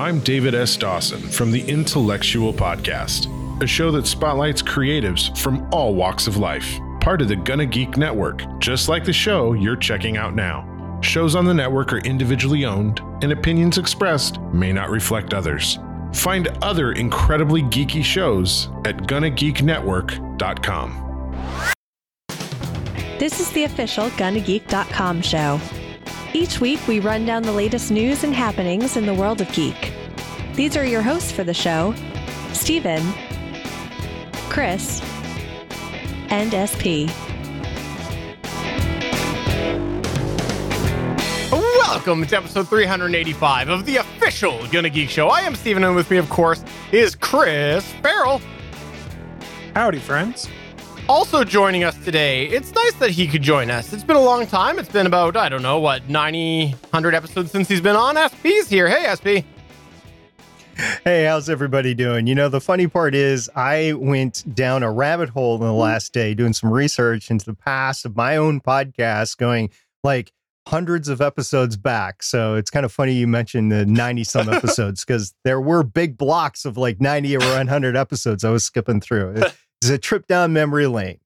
I'm David S. Dawson from the Intellectual Podcast, a show that spotlights creatives from all walks of life, part of the GonnaGeek Network, just like the show you're checking out now. Shows on the network are individually owned, and opinions expressed may not reflect others. Find other incredibly geeky shows at GonnaGeekNetwork.com. This is the official GonnaGeek.com show. Each week, we run down the latest news and happenings in the world of geek. These are your hosts for the show, Stephen, Chris, and SP. Welcome to episode 385 of the official GonnaGeek Show. I am Stephen, and with me, of course, is Chris Ferrell. Howdy, friends. Also joining us today, it's nice that he could join us. It's been a long time. It's been about, 90, 100 episodes since he's been on. SP's here. Hey, SP. Hey, how's everybody doing? You know, the funny part is I went down a rabbit hole in the last day doing some research into the past of my own podcast, going like hundreds of episodes back. So it's kind of funny you mentioned the 90-some episodes, because there were big blocks of like 90 or 100 episodes I was skipping through. It's a trip down memory lane.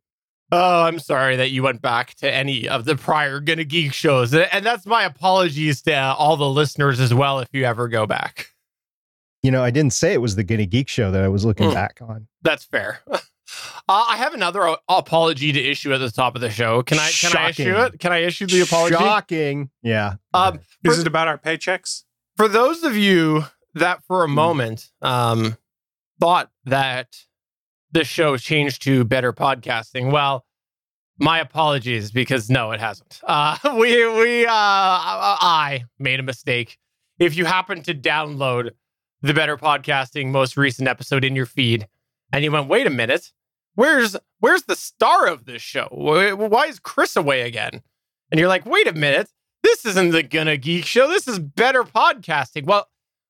Oh, I'm sorry that you went back to any of the prior GonnaGeek shows. And that's my apologies to all the listeners as well, if you ever go back. You know, I didn't say it was the GonnaGeek show that I was looking back on. That's fair. I have another apology to issue at the top of the show. Can I issue it? Can I issue the apology? Shocking. Yeah. Is it about our paychecks? For those of you that for a moment thought that this show changed to Better Podcasting, well, my apologies, because no, it hasn't. I made a mistake. If you happen to download the Better Podcasting most recent episode in your feed, and you went, wait a minute, where's the star of this show? Why is Chris away again? And you're like, wait a minute, this isn't the GonnaGeek Show. This is Better Podcasting.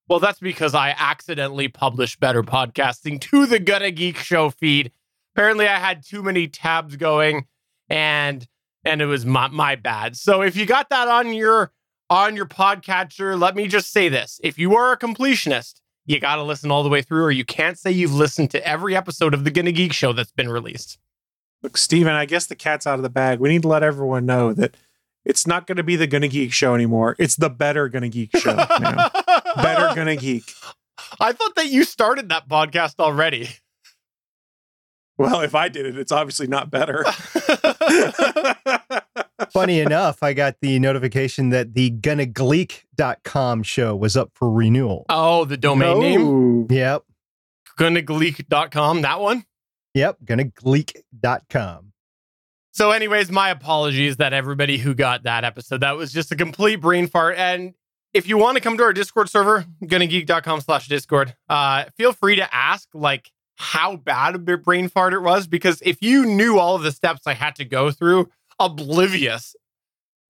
Well, that's because I accidentally published Better Podcasting to the GonnaGeek Show feed. Apparently, I had too many tabs going, and it was my bad. So if you got that on your podcatcher, let me just say this. If you are a completionist, you got to listen all the way through, or you can't say you've listened to every episode of the GonnaGeek Show that's been released. Look, Steven, I guess the cat's out of the bag. We need to let everyone know that it's not going to be the GonnaGeek Show anymore. It's the Better GonnaGeek Show now. Better GonnaGeek. I thought that you started that podcast already. Well, if I did it, it's obviously not better. Funny enough, I got the notification that the GonnaGeek.com show was up for renewal. Oh, the domain name? Yep. GonnaGeek.com, that one? Yep, GonnaGeek.com. So anyways, my apologies that everybody who got that episode. That was just a complete brain fart. And if you want to come to our Discord server, GonnaGeek.com/Discord, feel free to ask like how bad a brain fart it was, because if you knew all of the steps I had to go through, oblivious,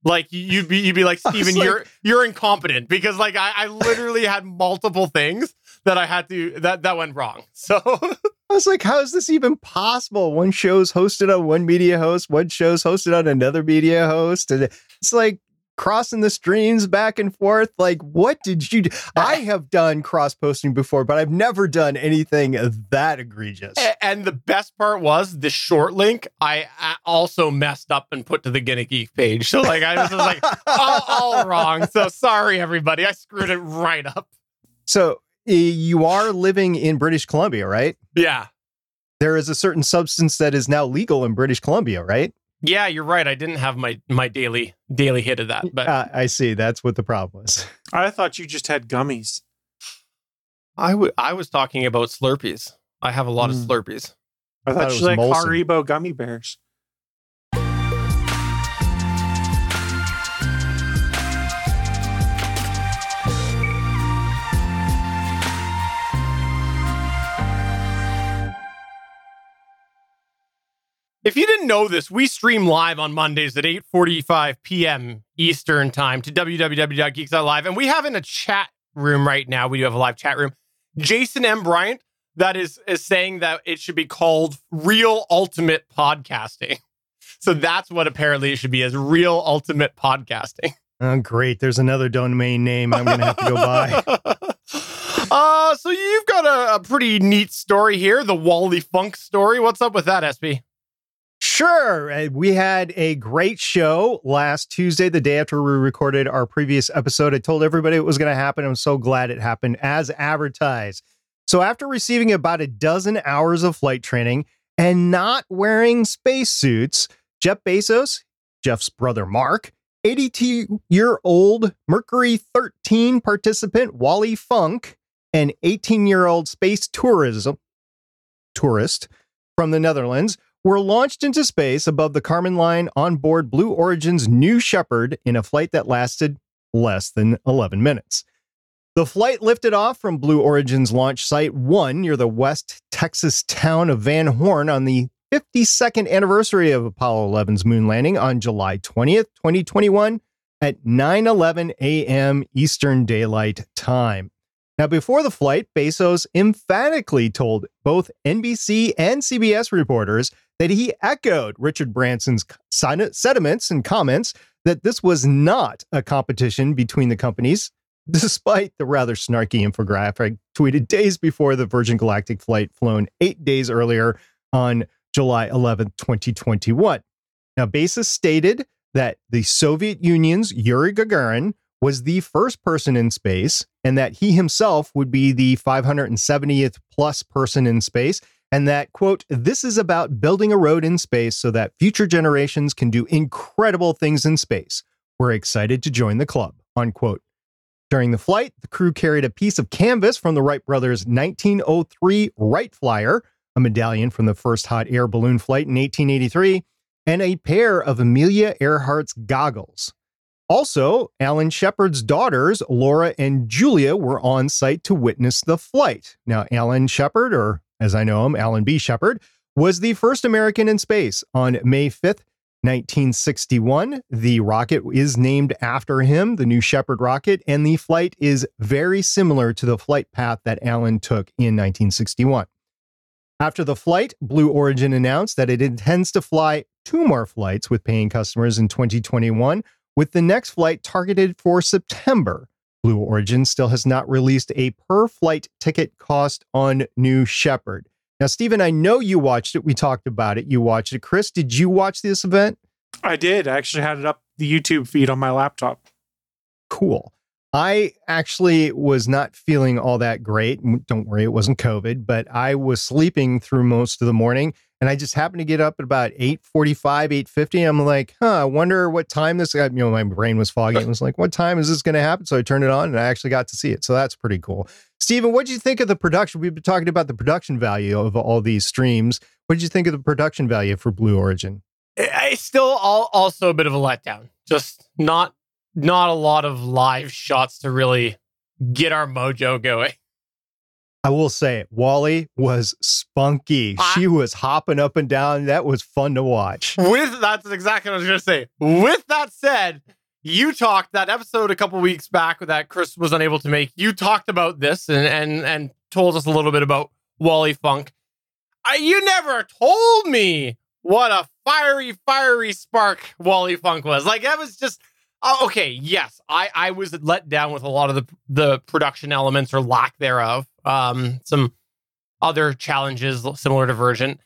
like you'd be like, Steven, like, you're incompetent, because like I literally had multiple things that I had to that went wrong. So I was like, how is this even possible? One show's hosted on one media host, one show's hosted on another media host, and it's like crossing the streams back and forth. Like, what did you do? I have done cross-posting before, but I've never done anything that egregious. And the best part was the short link I also messed up and put to the GonnaGeek page. So like I just was like all wrong. So sorry, everybody. I screwed it right up. So you are living in British Columbia, right? Yeah. There is a certain substance that is now legal in British Columbia, right? Yeah, you're right. I didn't have my daily hit of that. But I see. That's what the problem is. I thought you just had gummies. I was talking about Slurpees. I have a lot of Slurpees. I thought you like Molson. Haribo gummy bears. If you didn't know this, we stream live on Mondays at 8:45 p.m. Eastern time to www.geeks.live. And we have in a chat room right now, we do have a live chat room, Jason M. Bryant, that is saying that it should be called Real Ultimate Podcasting. So that's what apparently it should be, as Real Ultimate Podcasting. Oh, great. There's another domain name I'm going to have to go buy. you've got a pretty neat story here, the Wally Funk story. What's up with that, SP? Sure. We had a great show last Tuesday, the day after we recorded our previous episode. I told everybody it was going to happen. I'm so glad it happened as advertised. So after receiving about a dozen hours of flight training and not wearing spacesuits, Jeff Bezos, Jeff's brother Mark, 82-year-old Mercury 13 participant Wally Funk, and 18-year-old space tourist from the Netherlands were launched into space above the Kármán line on board Blue Origin's New Shepard in a flight that lasted less than 11 minutes. The flight lifted off from Blue Origin's launch site 1 near the West Texas town of Van Horn on the 52nd anniversary of Apollo 11's moon landing on July 20th, 2021 at 9:11 a.m. Eastern Daylight Time. Now, before the flight, Bezos emphatically told both NBC and CBS reporters that he echoed Richard Branson's sentiments and comments that this was not a competition between the companies, despite the rather snarky infographic tweeted days before the Virgin Galactic flight flown 8 days earlier on July 11, 2021. Now, Bezos stated that the Soviet Union's Yuri Gagarin was the first person in space and that he himself would be the 570th plus person in space. And that, quote, this is about building a road in space so that future generations can do incredible things in space. We're excited to join the club, unquote. During the flight, the crew carried a piece of canvas from the Wright brothers' 1903 Wright Flyer, a medallion from the first hot air balloon flight in 1883, and a pair of Amelia Earhart's goggles. Also, Alan Shepard's daughters, Laura and Julia, were on site to witness the flight. Now, Alan Shepard, or as I know him, Alan B. Shepard, was the first American in space. On May 5th, 1961, the rocket is named after him, the New Shepard rocket, and the flight is very similar to the flight path that Alan took in 1961. After the flight, Blue Origin announced that it intends to fly 2 more flights with paying customers in 2021, with the next flight targeted for September. Blue Origin still has not released a per-flight ticket cost on New Shepard. Now, Stephen, I know you watched it. We talked about it. You watched it. Chris, did you watch this event? I did. I actually had it up the YouTube feed on my laptop. Cool. I actually was not feeling all that great. Don't worry, it wasn't COVID, but I was sleeping through most of the morning, and I just happened to get up at about 8:45, 8:50. I'm like, I wonder what time this, my brain was foggy. It was like, what time is this going to happen? So I turned it on and I actually got to see it. So that's pretty cool. Stephen, what did you think of the production? We've been talking about the production value of all these streams. What did you think of the production value for Blue Origin? It's still also a bit of a letdown. Just not a lot of live shots to really get our mojo going. I will say it. Wally was spunky. She was hopping up and down. That was fun to watch. That's exactly what I was going to say. With that said, you talked that episode a couple weeks back that Chris was unable to make. You talked about this and told us a little bit about Wally Funk. You never told me what a fiery spark Wally Funk was. Like, that was just... Okay, yes, I was let down with a lot of the production elements or lack thereof. Some other challenges similar to Virgin,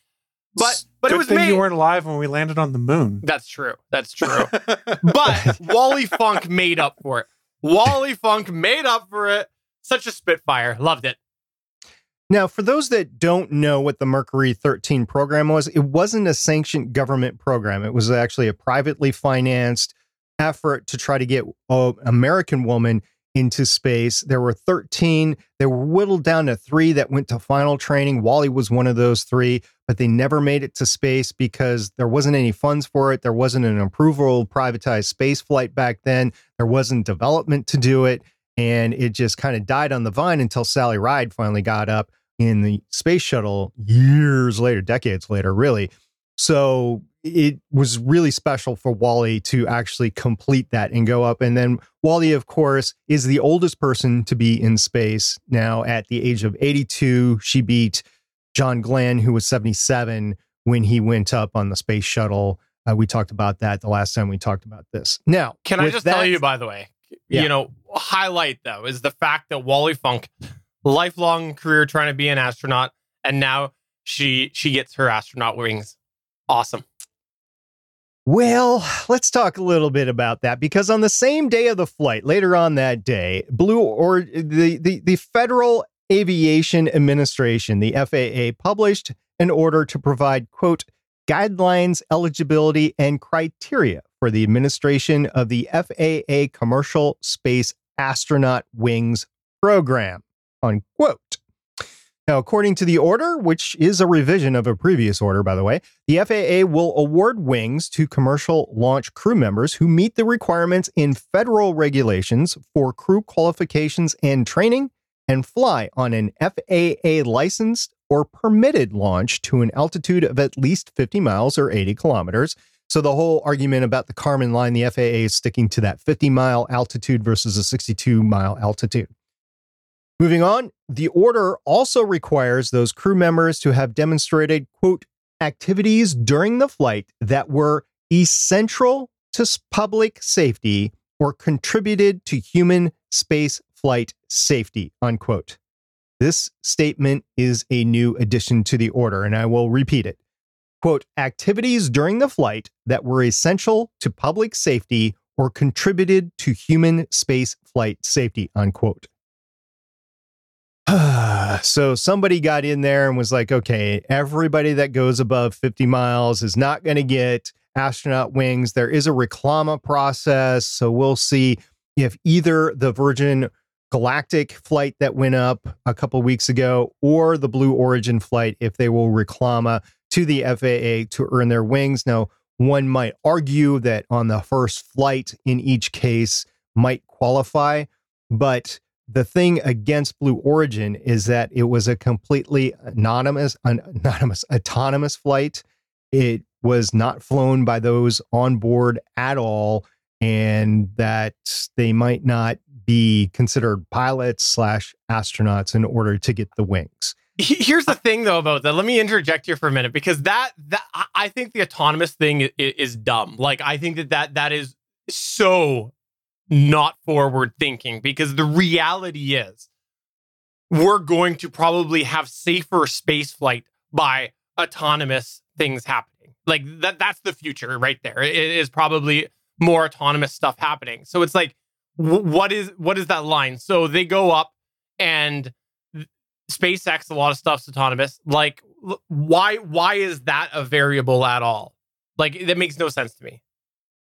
but it was me. You weren't alive when we landed on the moon. That's true. But Wally Funk made up for it. Such a spitfire. Loved it. Now, for those that don't know what the Mercury 13 program was, it wasn't a sanctioned government program. It was actually a privately financed effort to try to get an American woman into space. There were 13. They were whittled down to 3 that went to final training. Wally was one of those 3, but they never made it to space because there wasn't any funds for it. There wasn't an approval of privatized space flight back then. There wasn't development to do it. And it just kind of died on the vine until Sally Ride finally got up in the space shuttle years later, decades later, really. So it was really special for Wally to actually complete that and go up. And then Wally, of course, is the oldest person to be in space now at the age of 82. She beat John Glenn, who was 77 when he went up on the space shuttle. We talked about that the last time we talked about this. Now, can I just tell you, by the way, highlight, though, is the fact that Wally Funk lifelong career trying to be an astronaut, and now she gets her astronaut wings. Awesome. Well, let's talk a little bit about that, because on the same day of the flight, later on that day, the Federal Aviation Administration, the FAA, published an order to provide, quote, guidelines, eligibility, and criteria for the administration of the FAA Commercial Space Astronaut Wings Program, unquote. Now, according to the order, which is a revision of a previous order, by the way, the FAA will award wings to commercial launch crew members who meet the requirements in federal regulations for crew qualifications and training and fly on an FAA-licensed or permitted launch to an altitude of at least 50 miles or 80 kilometers. So the whole argument about the Kármán line, the FAA is sticking to that 50-mile altitude versus a 62-mile altitude. Moving on, the order also requires those crew members to have demonstrated, quote, activities during the flight that were essential to public safety or contributed to human space flight safety, unquote. This statement is a new addition to the order, and I will repeat it. Quote, activities during the flight that were essential to public safety or contributed to human space flight safety, unquote. So somebody got in there and was like, okay, everybody that goes above 50 miles is not going to get astronaut wings. There is a reclama process. So we'll see if either the Virgin Galactic flight that went up a couple weeks ago or the Blue Origin flight, if they will reclama to the FAA to earn their wings. Now, one might argue that on the first flight in each case might qualify, but the thing against Blue Origin is that it was a completely autonomous flight. It was not flown by those on board at all, and that they might not be considered pilots / astronauts in order to get the wings. Here's the thing, though, about that. Let me interject here for a minute, because that I think the autonomous thing is dumb. Like, I think that is so not forward thinking, because the reality is we're going to probably have safer space flight by autonomous things happening. Like that's the future right there. It is probably more autonomous stuff happening. So it's like, what is that line? So they go up, and SpaceX, a lot of stuff's autonomous. Like, why is that a variable at all? Like, that makes no sense to me.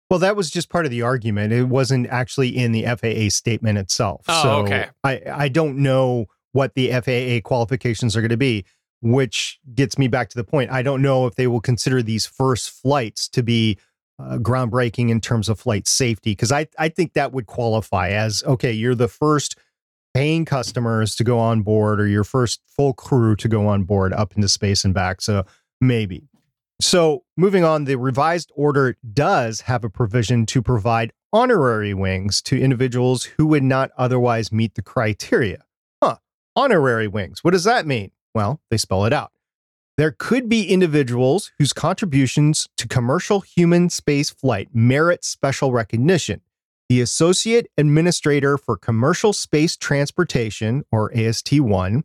Well, that was just part of the argument. It wasn't actually in the FAA statement itself. Oh, so okay. I don't know what the FAA qualifications are going to be, which gets me back to the point. I don't know if they will consider these first flights to be groundbreaking in terms of flight safety, because I think that would qualify as, okay, you're the first paying customers to go on board, or your first full crew to go on board up into space and back. So maybe. So moving on, the revised order does have a provision to provide honorary wings to individuals who would not otherwise meet the criteria. Honorary wings. What does that mean? Well, they spell it out. There could be individuals whose contributions to commercial human space flight merit special recognition. The Associate Administrator for Commercial Space Transportation, or AST1,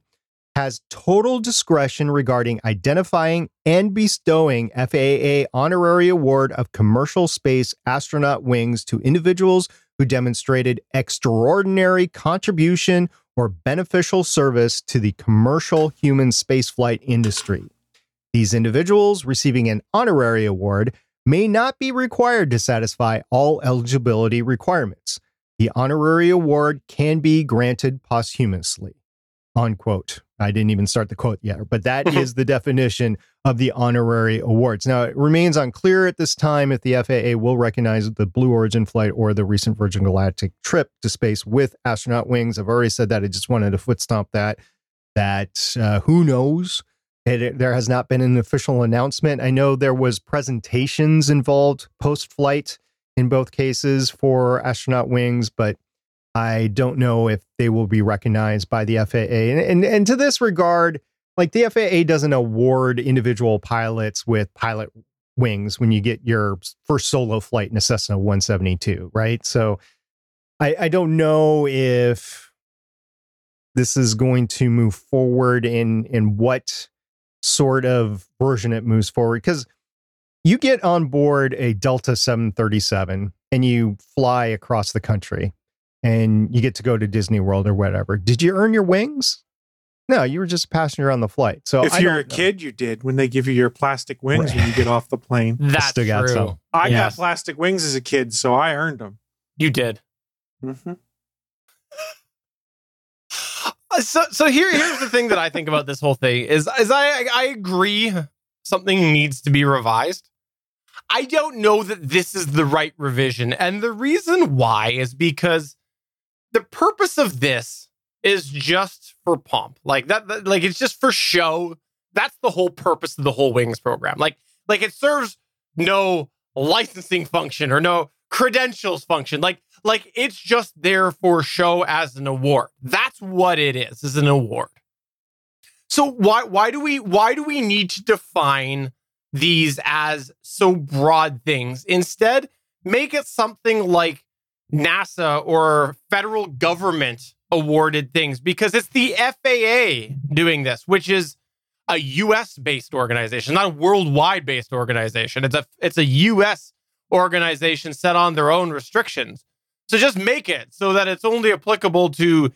has total discretion regarding identifying and bestowing FAA honorary award of commercial space astronaut wings to individuals who demonstrated extraordinary contribution or beneficial service to the commercial human spaceflight industry. These individuals receiving an honorary award may not be required to satisfy all eligibility requirements. The honorary award can be granted posthumously, unquote. I didn't even start the quote yet, but that is the definition of the honorary awards. Now, it remains unclear at this time if the FAA will recognize the Blue Origin flight or the recent Virgin Galactic trip to space with astronaut wings. I've already said that. I just wanted to foot stomp that who knows? There has not been an official announcement. I know there was presentations involved post-flight in both cases for astronaut wings, but I don't know if they will be recognized by the FAA. And to this regard, like, the FAA doesn't award individual pilots with pilot wings when you get your first solo flight in a Cessna 172, right? So I don't know if this is going to move forward and what sort of version it moves forward. Because you get on board a Delta 737 and you fly across the country and you get to go to Disney World or whatever. Did you earn your wings? No, you were just a passenger on the flight. So if you're a kid, you did when they give you your plastic wings when you get off the plane. That's true. I got plastic wings as a kid, so I earned them. You did. Mm-hmm. So here's the thing that I think about this whole thing is I agree something needs to be revised. I don't know that this is the right revision, and the reason why is because the purpose of this is just for pomp, like that, like it's just for show. That's the whole purpose of the whole Wings program. Like it serves no licensing function or no credentials function. Like it's just there for show as an award. That's what it is an award. So why do we need to define these as so broad things? Instead, make it something like NASA or federal government awarded things, because it's the FAA doing this, which is a U.S.-based organization, not a worldwide-based organization. It's a U.S. organization set on their own restrictions. So just make it so that it's only applicable to,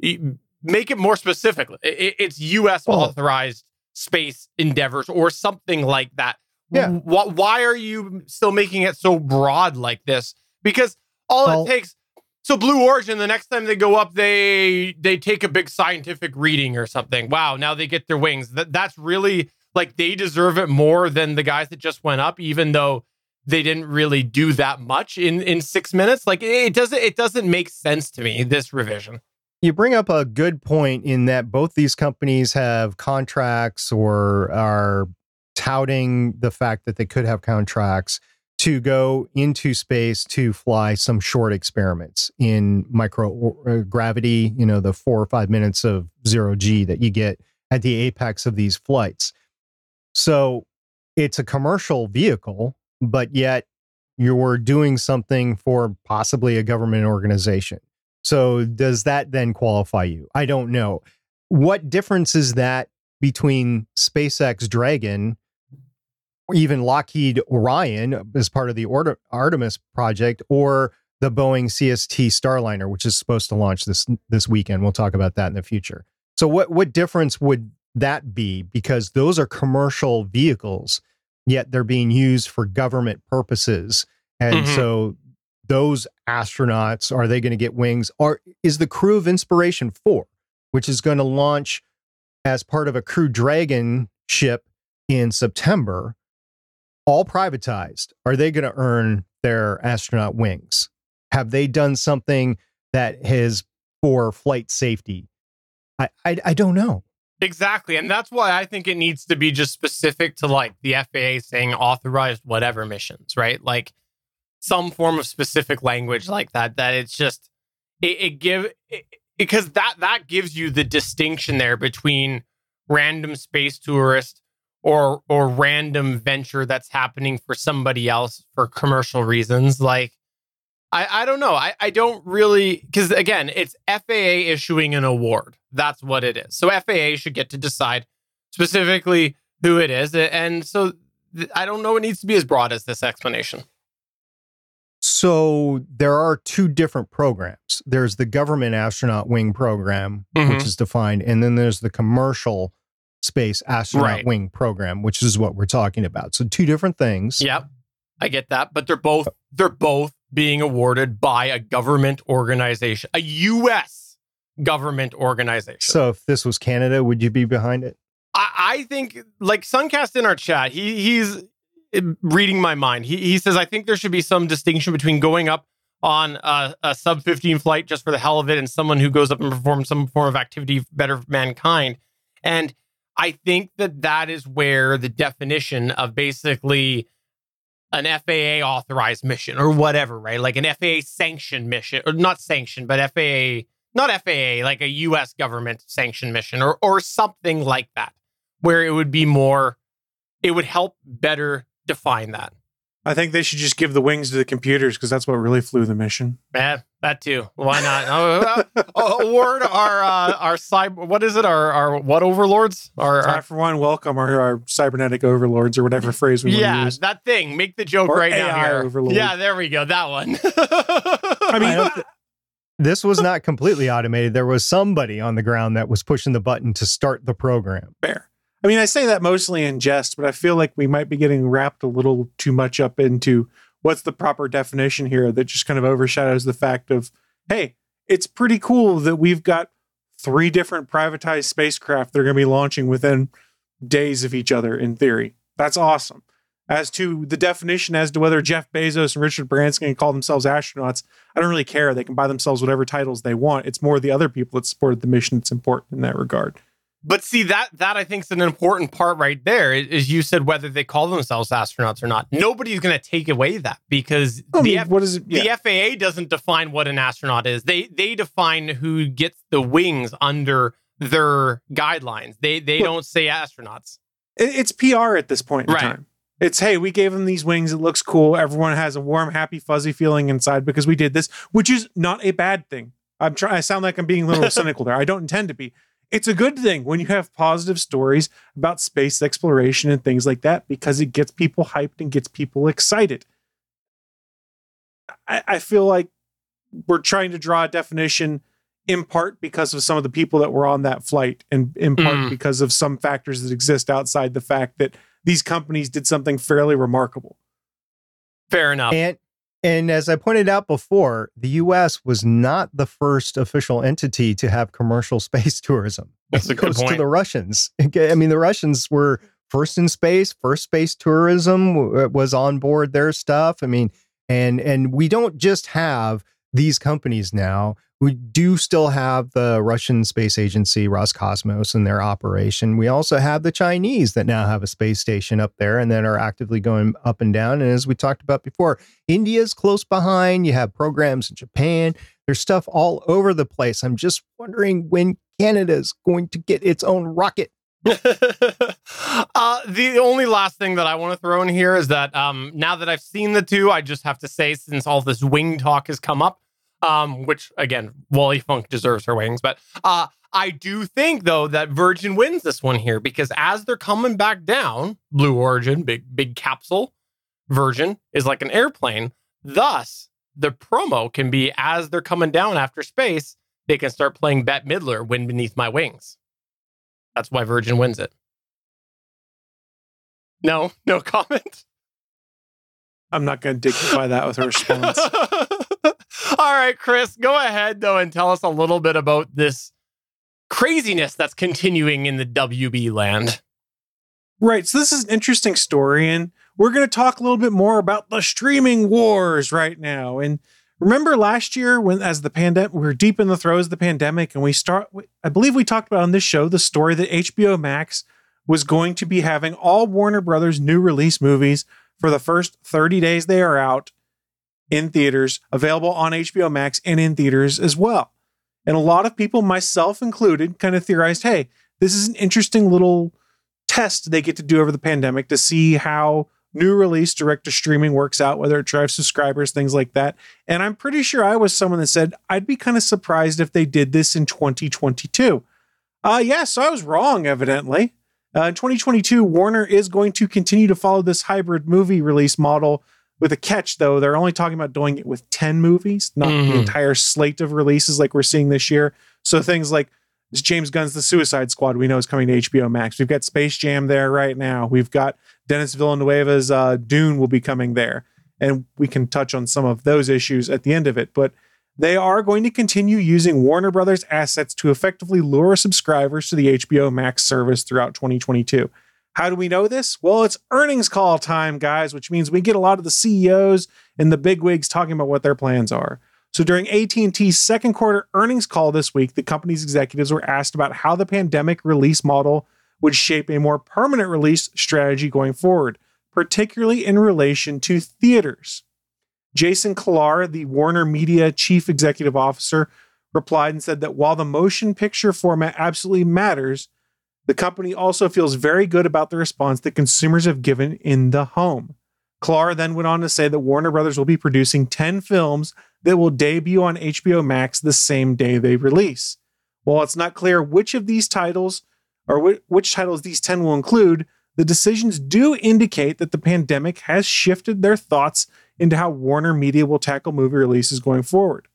make it more specific. It's U.S. authorized space endeavors or something like that. Yeah. Why are you still making it so broad like this? Because all it takes... So Blue Origin, the next time they go up, they take a big scientific reading or something. Wow, now they get their wings. That's really, like, they deserve it more than the guys that just went up, even though they didn't really do that much in 6 minutes. Like, it doesn't make sense to me, this revision. You bring up a good point in that both these companies have contracts or are touting the fact that they could have contracts to go into space to fly some short experiments in microgravity, the 4 or 5 minutes of 0G that you get at the apex of these flights. So it's a commercial vehicle, but yet you're doing something for possibly a government organization. So does that then qualify you? I don't know. What difference is that between SpaceX Dragon, even Lockheed Orion as part of the Artemis project, or the Boeing CST Starliner, which is supposed to launch this weekend. We'll talk about that in the future. So what difference would that be? Because those are commercial vehicles, yet they're being used for government purposes. And so those astronauts, are they going to get wings? Or is the crew of Inspiration 4, which is going to launch as part of a Crew Dragon ship in September, all privatized, are they going to earn their astronaut wings? Have they done something that is for flight safety? I don't know. Exactly. And that's why I think it needs to be just specific to, like, the FAA saying authorized whatever missions, right? Like some form of specific language like that, that it's just, because that gives you the distinction there between random space tourist or random venture that's happening for somebody else for commercial reasons. Like, I don't know. I don't really... Because, again, it's FAA issuing an award. That's what it is. So FAA should get to decide specifically who it is. And so I don't know. It needs to be as broad as this explanation. So there are two different programs. There's the government astronaut wing program, which is defined, and then there's the commercial space astronaut wing program, which is what we're talking about. So two different things. Yep, I get that, but they're both being awarded by a government organization, a U.S. government organization. So if this was Canada, would you be behind it? I think, like Suncast in our chat, he's reading my mind. He says, I think there should be some distinction between going up on a sub-15 flight just for the hell of it and someone who goes up and performs some form of activity better for mankind. And I think that is where the definition of basically an FAA authorized mission or whatever, right? Like an FAA sanctioned mission, or not sanctioned, but like a U.S. government sanctioned mission or something like that, where it would help better define that. I think they should just give the wings to the computers because that's what really flew the mission. Yeah, that too. Why not? Award our cyber. What is it? Our what overlords? I for one welcome our cybernetic overlords or whatever phrase we want to use. Yeah, that thing. Make the joke or right AI now here. Overlord. Yeah, there we go. That one. I mean, this was not completely automated. There was somebody on the ground that was pushing the button to start the program. Fair. I mean, I say that mostly in jest, but I feel like we might be getting wrapped a little too much up into what's the proper definition here that just kind of overshadows the fact of, hey, it's pretty cool that we've got 3 different privatized spacecraft that are going to be launching within days of each other in theory. That's awesome. As to the definition as to whether Jeff Bezos and Richard Branson can call themselves astronauts, I don't really care. They can buy themselves whatever titles they want. It's more the other people that supported the mission that's important in that regard. But see, that I think is an important part right there, is you said whether they call themselves astronauts or not. Nobody's going to take away that because the FAA doesn't define what an astronaut is. They define who gets the wings under their guidelines. They don't say astronauts. It's PR at this point in time. It's, hey, we gave them these wings. It looks cool. Everyone has a warm, happy, fuzzy feeling inside because we did this, which is not a bad thing. I sound like I'm being a little cynical there. I don't intend to be. It's a good thing when you have positive stories about space exploration and things like that, because it gets people hyped and gets people excited. I feel like we're trying to draw a definition in part because of some of the people that were on that flight, and in part because of some factors that exist outside the fact that these companies did something fairly remarkable. Fair enough. And as I pointed out before, the U.S. was not the first official entity to have commercial space tourism. That's a good point. To the Russians. I mean, the Russians were first in space. First space tourism was on board their stuff. I mean, and we don't just have these companies now. We do still have the Russian space agency, Roscosmos, and their operation. We also have the Chinese that now have a space station up there and that are actively going up and down. And as we talked about before, India's close behind. You have programs in Japan. There's stuff all over the place. I'm just wondering when Canada's going to get its own rocket. The only last thing that I want to throw in here is that now that I've seen the two, I just have to say, since all this wing talk has come up, which, again, Wally Funk deserves her wings. But I do think, though, that Virgin wins this one here, because as they're coming back down, Blue Origin, big capsule, Virgin is like an airplane. Thus, the promo can be, as they're coming down after space, they can start playing Bette Midler, Wind Beneath My Wings. That's why Virgin wins it. No comment. I'm not going to dignify that with a response. All right, Chris, go ahead, though, and tell us a little bit about this craziness that's continuing in the WB land. Right. So this is an interesting story, and we're going to talk a little bit more about the streaming wars right now. And remember last year when, as the pandemic, we were deep in the throes of the pandemic, and I believe we talked about on this show, the story that HBO Max was going to be having all Warner Brothers new release movies for the first 30 days they are out in theaters, available on HBO Max and in theaters as well. And a lot of people, myself included, kind of theorized, hey, this is an interesting little test they get to do over the pandemic to see how new release direct-to-streaming works out, whether it drives subscribers, things like that. And I'm pretty sure I was someone that said, I'd be kind of surprised if they did this in 2022. So I was wrong, evidently. In 2022, Warner is going to continue to follow this hybrid movie release model. With a catch, though, they're only talking about doing it with 10 movies, not the entire slate of releases like we're seeing this year. So things like James Gunn's The Suicide Squad, we know, is coming to HBO Max. We've got Space Jam there right now. We've got Denis Villanueva's Dune will be coming there. And we can touch on some of those issues at the end of it. But they are going to continue using Warner Brothers assets to effectively lure subscribers to the HBO Max service throughout 2022. How do we know this? Well, it's earnings call time, guys, which means we get a lot of the CEOs and the bigwigs talking about what their plans are. So during AT&T's second quarter earnings call this week, the company's executives were asked about how the pandemic release model would shape a more permanent release strategy going forward, particularly in relation to theaters. Jason Kilar, the Warner Media chief executive officer, replied and said that while the motion picture format absolutely matters, the company also feels very good about the response that consumers have given in the home. Klar then went on to say that Warner Brothers will be producing 10 films that will debut on HBO Max the same day they release. While it's not clear which of these titles or which titles these 10 will include, the decisions do indicate that the pandemic has shifted their thoughts into how Warner Media will tackle movie releases going forward.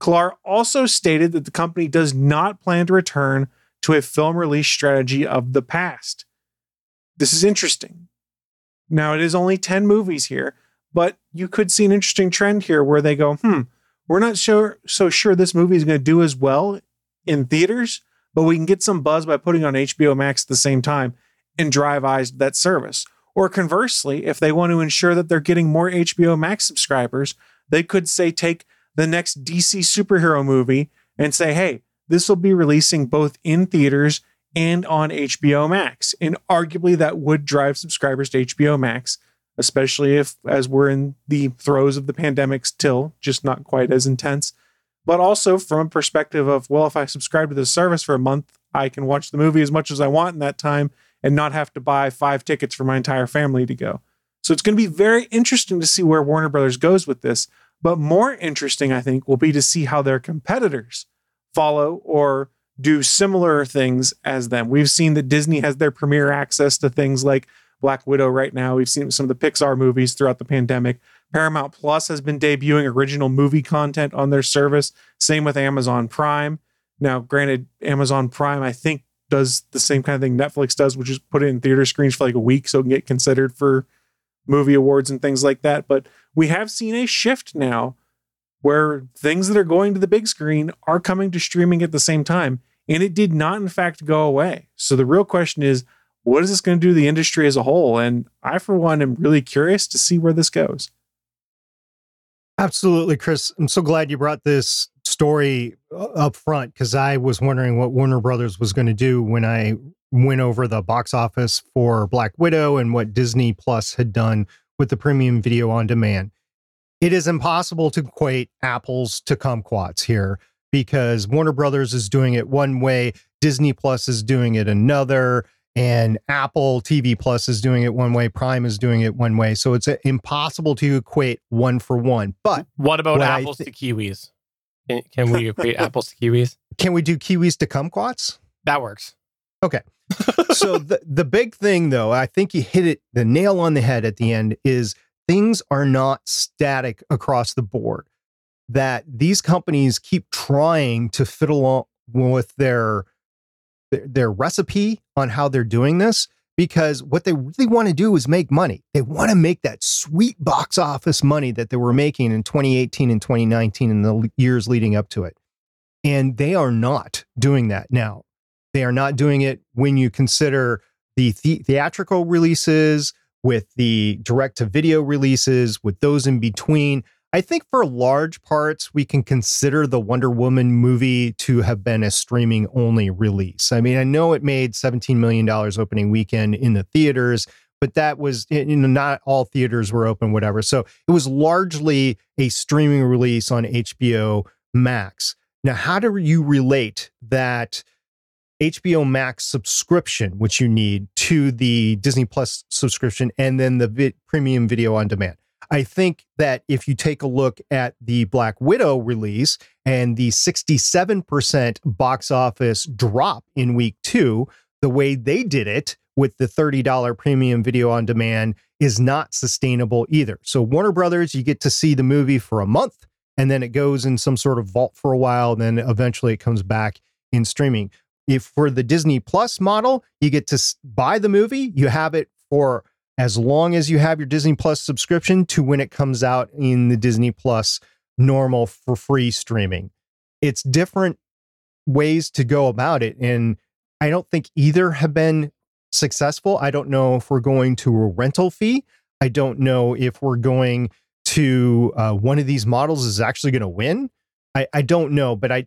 Klar also stated that the company does not plan to return to a film release strategy of the past. This is interesting. Now, it is only 10 movies here, but you could see an interesting trend here where they go, we're not so sure this movie is going to do as well in theaters, but we can get some buzz by putting on HBO Max at the same time and drive eyes to that service. Or conversely, if they want to ensure that they're getting more HBO Max subscribers, they could say take the next DC superhero movie and say, hey, this will be releasing both in theaters and on HBO Max. And arguably that would drive subscribers to HBO Max, especially if, as we're in the throes of the pandemic still, just not quite as intense. But also from a perspective of, well, if I subscribe to this service for a month, I can watch the movie as much as I want in that time and not have to buy 5 tickets for my entire family to go. So it's going to be very interesting to see where Warner Brothers goes with this. But more interesting, I think, will be to see how their competitors follow or do similar things as them. We've seen that Disney has their premiere access to things like Black Widow right now. We've seen some of the Pixar movies throughout the pandemic. Paramount Plus has been debuting original movie content on their service. Same with Amazon Prime. Now, granted, Amazon Prime, I think, does the same kind of thing Netflix does, which is put it in theater screens for like a week so it can get considered for movie awards and things like that. But we have seen a shift now where things that are going to the big screen are coming to streaming at the same time. And it did not, in fact, go away. So the real question is, what is this going to do to the industry as a whole? And I, for one, am really curious to see where this goes. Absolutely, Chris. I'm so glad you brought this story up front, because I was wondering what Warner Brothers was going to do when I went over the box office for Black Widow and what Disney Plus had done with the premium video on demand. It is impossible to equate apples to kumquats here, because Warner Brothers is doing it one way, Disney Plus is doing it another, and Apple TV Plus is doing it one way, Prime is doing it one way. So it's impossible to equate one for one. But what about apples to kiwis? Can we equate apples to kiwis? Can we do kiwis to kumquats? That works. Okay. So the big thing, though, I think you hit it, the nail on the head at the end, is things are not static across the board. That these companies keep trying to fiddle with their recipe on how they're doing this, because what they really want to do is make money. They want to make that sweet box office money that they were making in 2018 and 2019 and the years leading up to it. And they are not doing that now. They are not doing it when you consider the theatrical releases with the direct-to-video releases, with those in between. I think for large parts, we can consider the Wonder Woman movie to have been a streaming-only release. I mean, I know it made $17 million opening weekend in the theaters, but that was, not all theaters were open, whatever. So it was largely a streaming release on HBO Max. Now, how do you relate that HBO Max subscription, which you need, to the Disney Plus subscription and then the premium video on demand? I think that if you take a look at the Black Widow release and the 67% box office drop in week 2, the way they did it with the $30 premium video on demand is not sustainable either. So Warner Brothers, you get to see the movie for a month, and then it goes in some sort of vault for a while, and then eventually it comes back in streaming. If for the Disney Plus model, you get to buy the movie, you have it for as long as you have your Disney Plus subscription to when it comes out in the Disney Plus normal for free streaming. It's different ways to go about it. And I don't think either have been successful. I don't know if we're going to a rental fee. I don't know if we're going to one of these models is actually going to win. I don't know, but I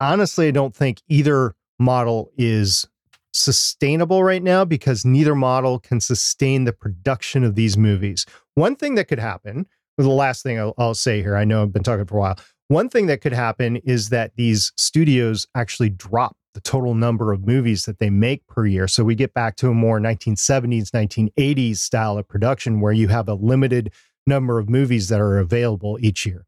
honestly, I don't think either model is sustainable right now, because neither model can sustain the production of these movies. One thing that could happen, well, the last thing I'll say here, I know I've been talking for a while. One thing that could happen is that these studios actually drop the total number of movies that they make per year. So we get back to a more 1970s, 1980s style of production where you have a limited number of movies that are available each year.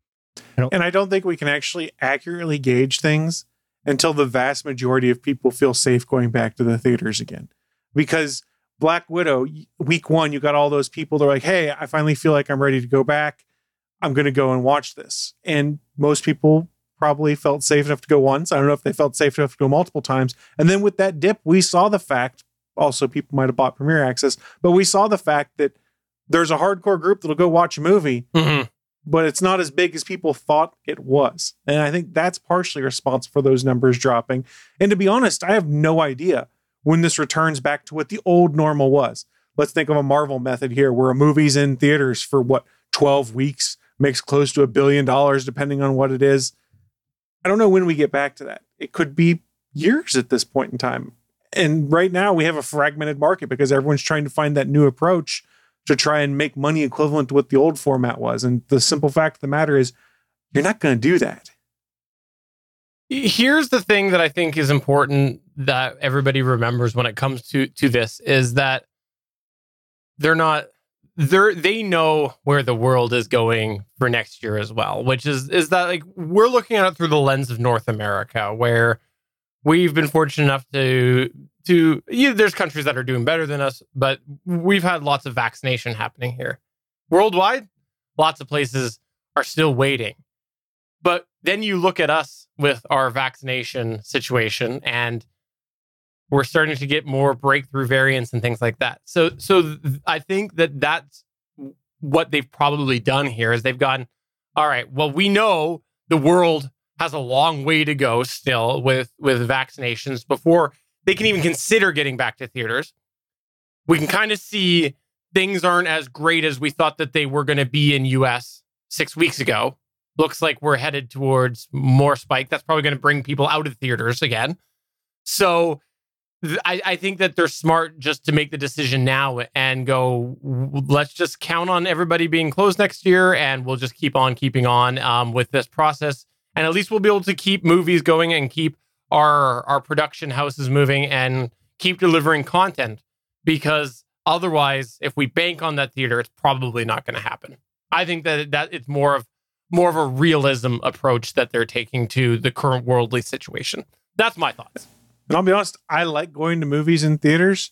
I don't think we can actually accurately gauge things until the vast majority of people feel safe going back to the theaters again. Because Black Widow, week one, you got all those people that are like, hey, I finally feel like I'm ready to go back. I'm going to go and watch this. And most people probably felt safe enough to go once. I don't know if they felt safe enough to go multiple times. And then with that dip, we saw the fact, also people might have bought Premier Access, but we saw the fact that there's a hardcore group that'll go watch a movie, but it's not as big as people thought it was. And I think that's partially responsible for those numbers dropping. And to be honest, I have no idea when this returns back to what the old normal was. Let's think of a Marvel method here where a movie's in theaters for what, 12 weeks, makes close to $1 billion, depending on what it is. I don't know when we get back to that. It could be years at this point in time. And right now we have a fragmented market because everyone's trying to find that new approach to try and make money equivalent to what the old format was. And the simple fact of the matter is you're not going to do that. Here's the thing that I think is important that everybody remembers when it comes to this is that they know where the world is going for next year as well, which is that like we're looking at it through the lens of North America, where we've been fortunate enough to there's countries that are doing better than us, but we've had lots of vaccination happening here. Worldwide, lots of places are still waiting. But then you look at us with our vaccination situation, and we're starting to get more breakthrough variants and things like that. So I think that's what they've probably done here is they've gone, all right, well, we know the world has a long way to go still with vaccinations before they can even consider getting back to theaters. We can kind of see things aren't as great as we thought that they were going to be in U.S. 6 weeks ago. Looks like we're headed towards more spike. That's probably going to bring people out of theaters again. So I think that they're smart just to make the decision now and go, let's just count on everybody being closed next year and we'll just keep on keeping on with this process. And at least we'll be able to keep movies going and keep our production houses moving and keep delivering content. Because otherwise, if we bank on that theater, it's probably not going to happen. I think that it's more of a realism approach that they're taking to the current worldly situation. That's my thoughts. And I'll be honest, I like going to movies in theaters,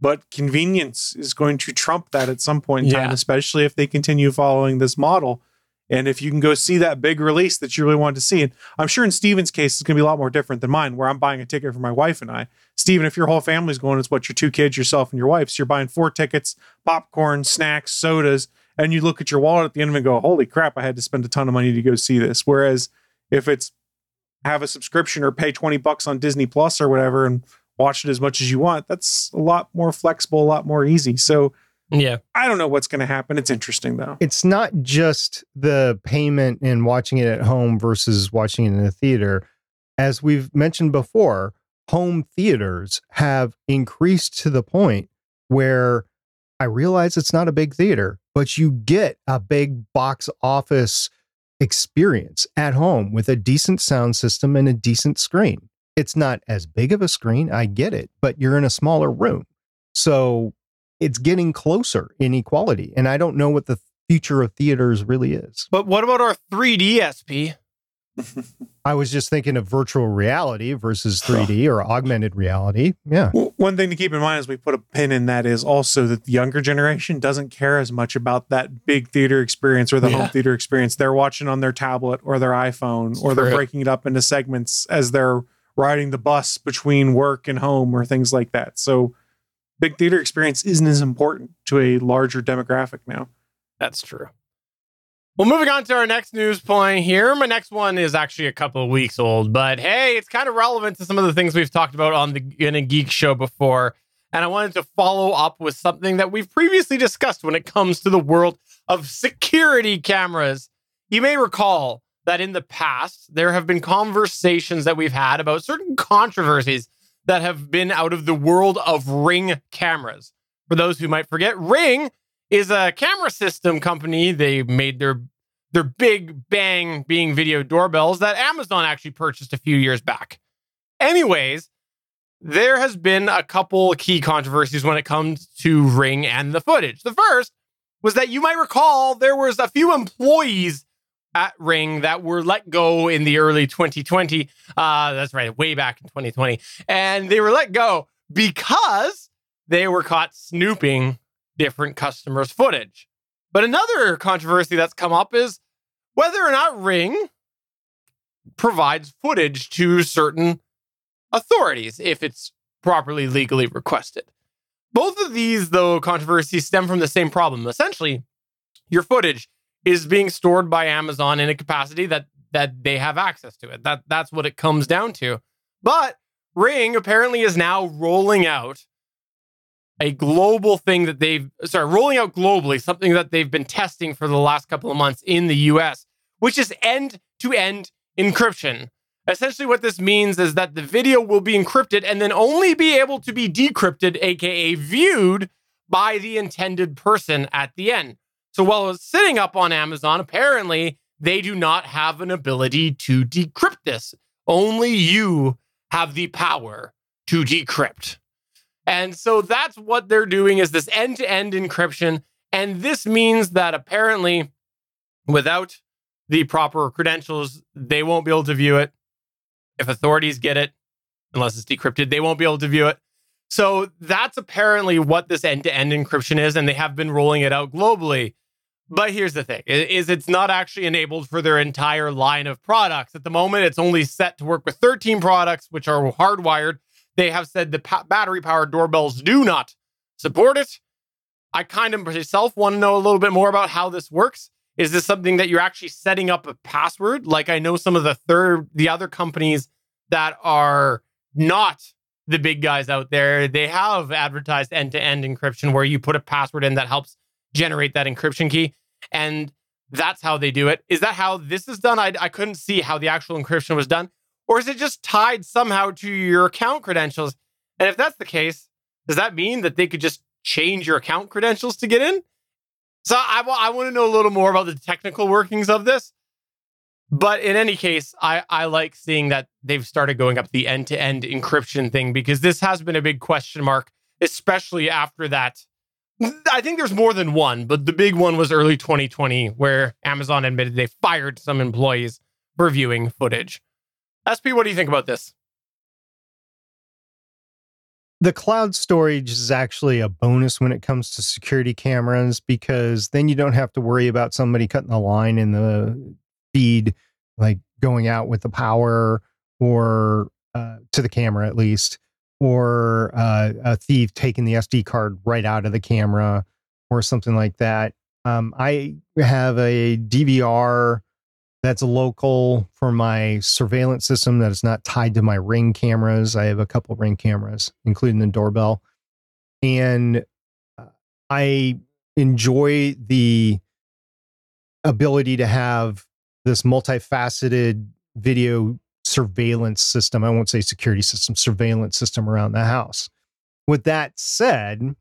but convenience is going to trump that at some point in time, especially if they continue following this model. And if you can go see that big release that you really wanted to see, and I'm sure in Stephen's case, it's going to be a lot more different than mine, where I'm buying a ticket for my wife and I. Stephen, if your whole family's going, it's what, your two kids, yourself, and your wife. So you're buying 4 tickets, popcorn, snacks, sodas, and you look at your wallet at the end of it and go, holy crap, I had to spend a ton of money to go see this. Whereas if it's have a subscription or pay $20 on Disney Plus or whatever and watch it as much as you want, that's a lot more flexible, a lot more easy. So yeah, I don't know what's going to happen. It's interesting, though. It's not just the payment in watching it at home versus watching it in a theater. As we've mentioned before, home theaters have increased to the point where I realize it's not a big theater, but you get a big box office experience at home with a decent sound system and a decent screen. It's not as big of a screen, I get it, but you're in a smaller room. So it's getting closer in equality. And I don't know what the future of theaters really is. But what about our 3D, SP? I was just thinking of virtual reality versus 3D or augmented reality. Yeah. Well, one thing to keep in mind as we put a pin in that is also that the younger generation doesn't care as much about that big theater experience or the home theater experience. They're watching on their tablet or their iPhone, or they're breaking it up into segments as they're riding the bus between work and home or things like that. So big theater experience isn't as important to a larger demographic now. That's true. Well, moving on to our next news point here. My next one is actually a couple of weeks old, but hey, it's kind of relevant to some of the things we've talked about on the GonnaGeek Show before. And I wanted to follow up with something that we've previously discussed when it comes to the world of security cameras. You may recall that in the past, there have been conversations that we've had about certain controversies that have been out of the world of Ring cameras. For those who might forget, Ring is a camera system company. They made their big bang being video doorbells that Amazon actually purchased a few years back. Anyways, there has been a couple key controversies when it comes to Ring and the footage. The first was that you might recall there was a few employees at Ring that were let go in the early 2020. That's right, way back in 2020. And they were let go because they were caught snooping different customers' footage. But another controversy that's come up is whether or not Ring provides footage to certain authorities if it's properly legally requested. Both of these, though, controversies stem from the same problem. Essentially, your footage is being stored by Amazon in a capacity that they have access to it. That's what it comes down to. But Ring apparently is now rolling out a global thing that rolling out globally, something that they've been testing for the last couple of months in the US, which is end-to-end encryption. Essentially, what this means is that the video will be encrypted and then only be able to be decrypted, aka viewed, by the intended person at the end. So while it's sitting up on Amazon, apparently they do not have an ability to decrypt this. Only you have the power to decrypt. And so that's what they're doing, is this end-to-end encryption. And this means that apparently without the proper credentials, they won't be able to view it. If authorities get it, unless it's decrypted, they won't be able to view it. So that's apparently what this end-to-end encryption is, and they have been rolling it out globally. But here's the thing, is it's not actually enabled for their entire line of products. At the moment, it's only set to work with 13 products, which are hardwired. They have said the battery-powered doorbells do not support it. I kind of myself want to know a little bit more about how this works. Is this something that you're actually setting up a password? Like I know some of the other companies that are not the big guys out there, they have advertised end-to-end encryption where you put a password in that helps generate that encryption key. And that's how they do it. Is that how this is done? I couldn't see how the actual encryption was done. Or is it just tied somehow to your account credentials? And if that's the case, does that mean that they could just change your account credentials to get in? So I want to know a little more about the technical workings of this. But in any case, I like seeing that they've started going up the end-to-end encryption thing, because this has been a big question mark, especially after that. I think there's more than one, but the big one was early 2020, where Amazon admitted they fired some employees for viewing footage. SP, what do you think about this? The cloud storage is actually a bonus when it comes to security cameras, because then you don't have to worry about somebody cutting the line in the feed, like going out with the power or to the camera at least, or a thief taking the SD card right out of the camera or something like that. I have a DVR that's local for my surveillance system that is not tied to my Ring cameras. I have a couple Ring cameras, including the doorbell. And I enjoy the ability to have this multifaceted video surveillance system. I won't say security system, surveillance system around the house. With that said,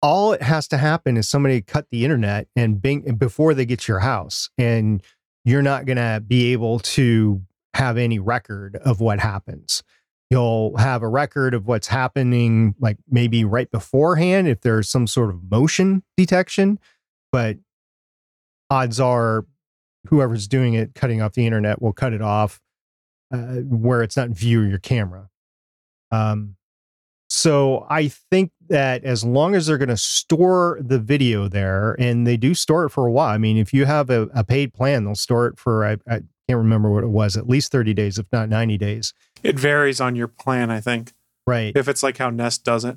all it has to happen is somebody cut the internet and bing before they get to your house, and you're not going to be able to have any record of what happens. You'll have a record of what's happening, like maybe right beforehand, if there's some sort of motion detection, but odds are whoever's doing it, cutting off the internet, will cut it off where it's not viewing your camera. So I think that as long as they're going to store the video there, and they do store it for a while. I mean, if you have a paid plan, they'll store it for, I can't remember what it was, at least 30 days, if not 90 days. It varies on your plan, I think. Right. If it's like how Nest does it.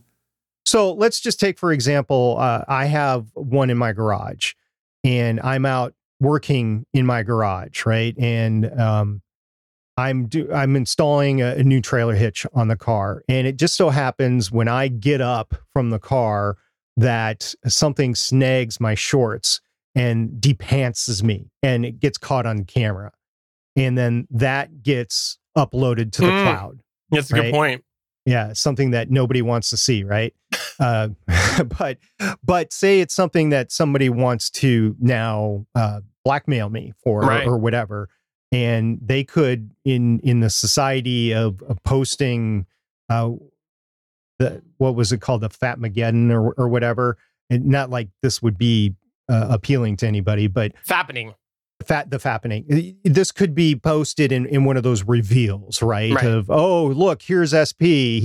So let's just take, for example, I have one in my garage, and I'm out working in my garage, right? And I'm installing a new trailer hitch on the car, and it just so happens when I get up from the car that something snags my shorts and depantses me, and it gets caught on camera, and then that gets uploaded to the cloud. That's right? A good point. Yeah, something that nobody wants to see, right? But say it's something that somebody wants to now blackmail me for, right, or whatever. And they could, in the society of posting, what was it called, the Fatmageddon or whatever. And not like this would be appealing to anybody, but Fappening. The Fappening. This could be posted in one of those reveals, right? Of, oh, look, here's SP.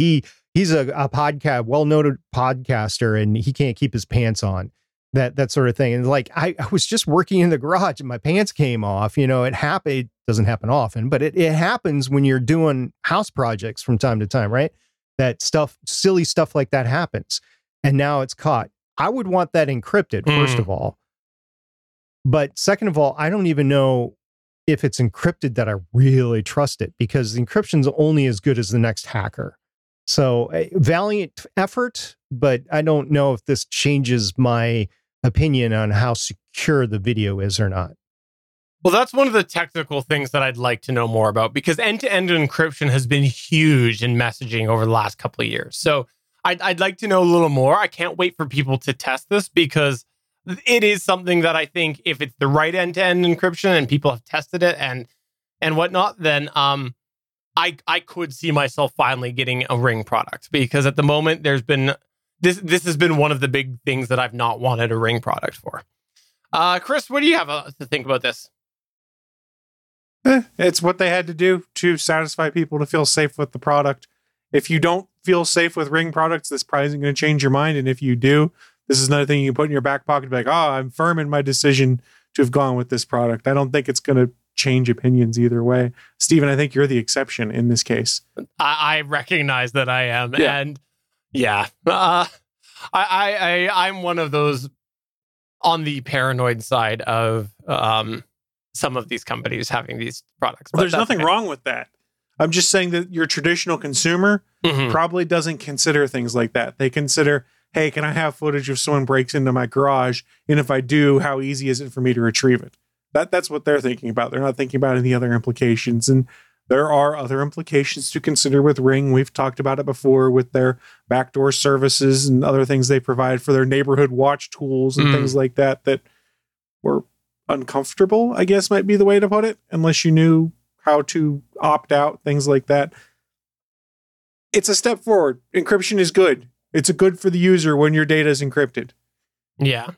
He's a podcast, well-noted podcaster, and he can't keep his pants on. That sort of thing. And like, I was just working in the garage and my pants came off. You know, it happened. It doesn't happen often, but it happens when you're doing house projects from time to time, right? That stuff, silly stuff like that happens. And now it's caught. I would want that encrypted, first of all. But second of all, I don't even know if it's encrypted that I really trust it, because the encryption's only as good as the next hacker. So valiant effort, but I don't know if this changes my opinion on how secure the video is or not. Well, that's one of the technical things that I'd like to know more about, because end-to-end encryption has been huge in messaging over the last couple of years. So I'd like to know a little more. I can't wait for people to test this, because it is something that I think if it's the right end-to-end encryption and people have tested it and whatnot, then I could see myself finally getting a Ring product, because at the moment there's been this has been one of the big things that I've not wanted a Ring product for. Chris, what do you have to think about this? It's what they had to do to satisfy people to feel safe with the product. If you don't feel safe with Ring products, this probably isn't going to change your mind. And if you do, this is another thing you can put in your back pocket and be like, I'm firm in my decision to have gone with this product. I don't think it's going to change opinions either way. Stephen, I think you're the exception in this case. I recognize that I am. Yeah. And yeah, I'm one of those on the paranoid side of some of these companies having these products. But there's nothing wrong with that. I'm just saying that your traditional consumer probably doesn't consider things like that. They consider, hey, can I have footage if someone breaks into my garage? And if I do, how easy is it for me to retrieve it? That's what they're thinking about. They're not thinking about any other implications. And there are other implications to consider with Ring. We've talked about it before with their backdoor services and other things they provide for their neighborhood watch tools and things like that were uncomfortable, I guess might be the way to put it, unless you knew how to opt out, things like that. It's a step forward. Encryption is good. It's good for the user when your data is encrypted. Yeah.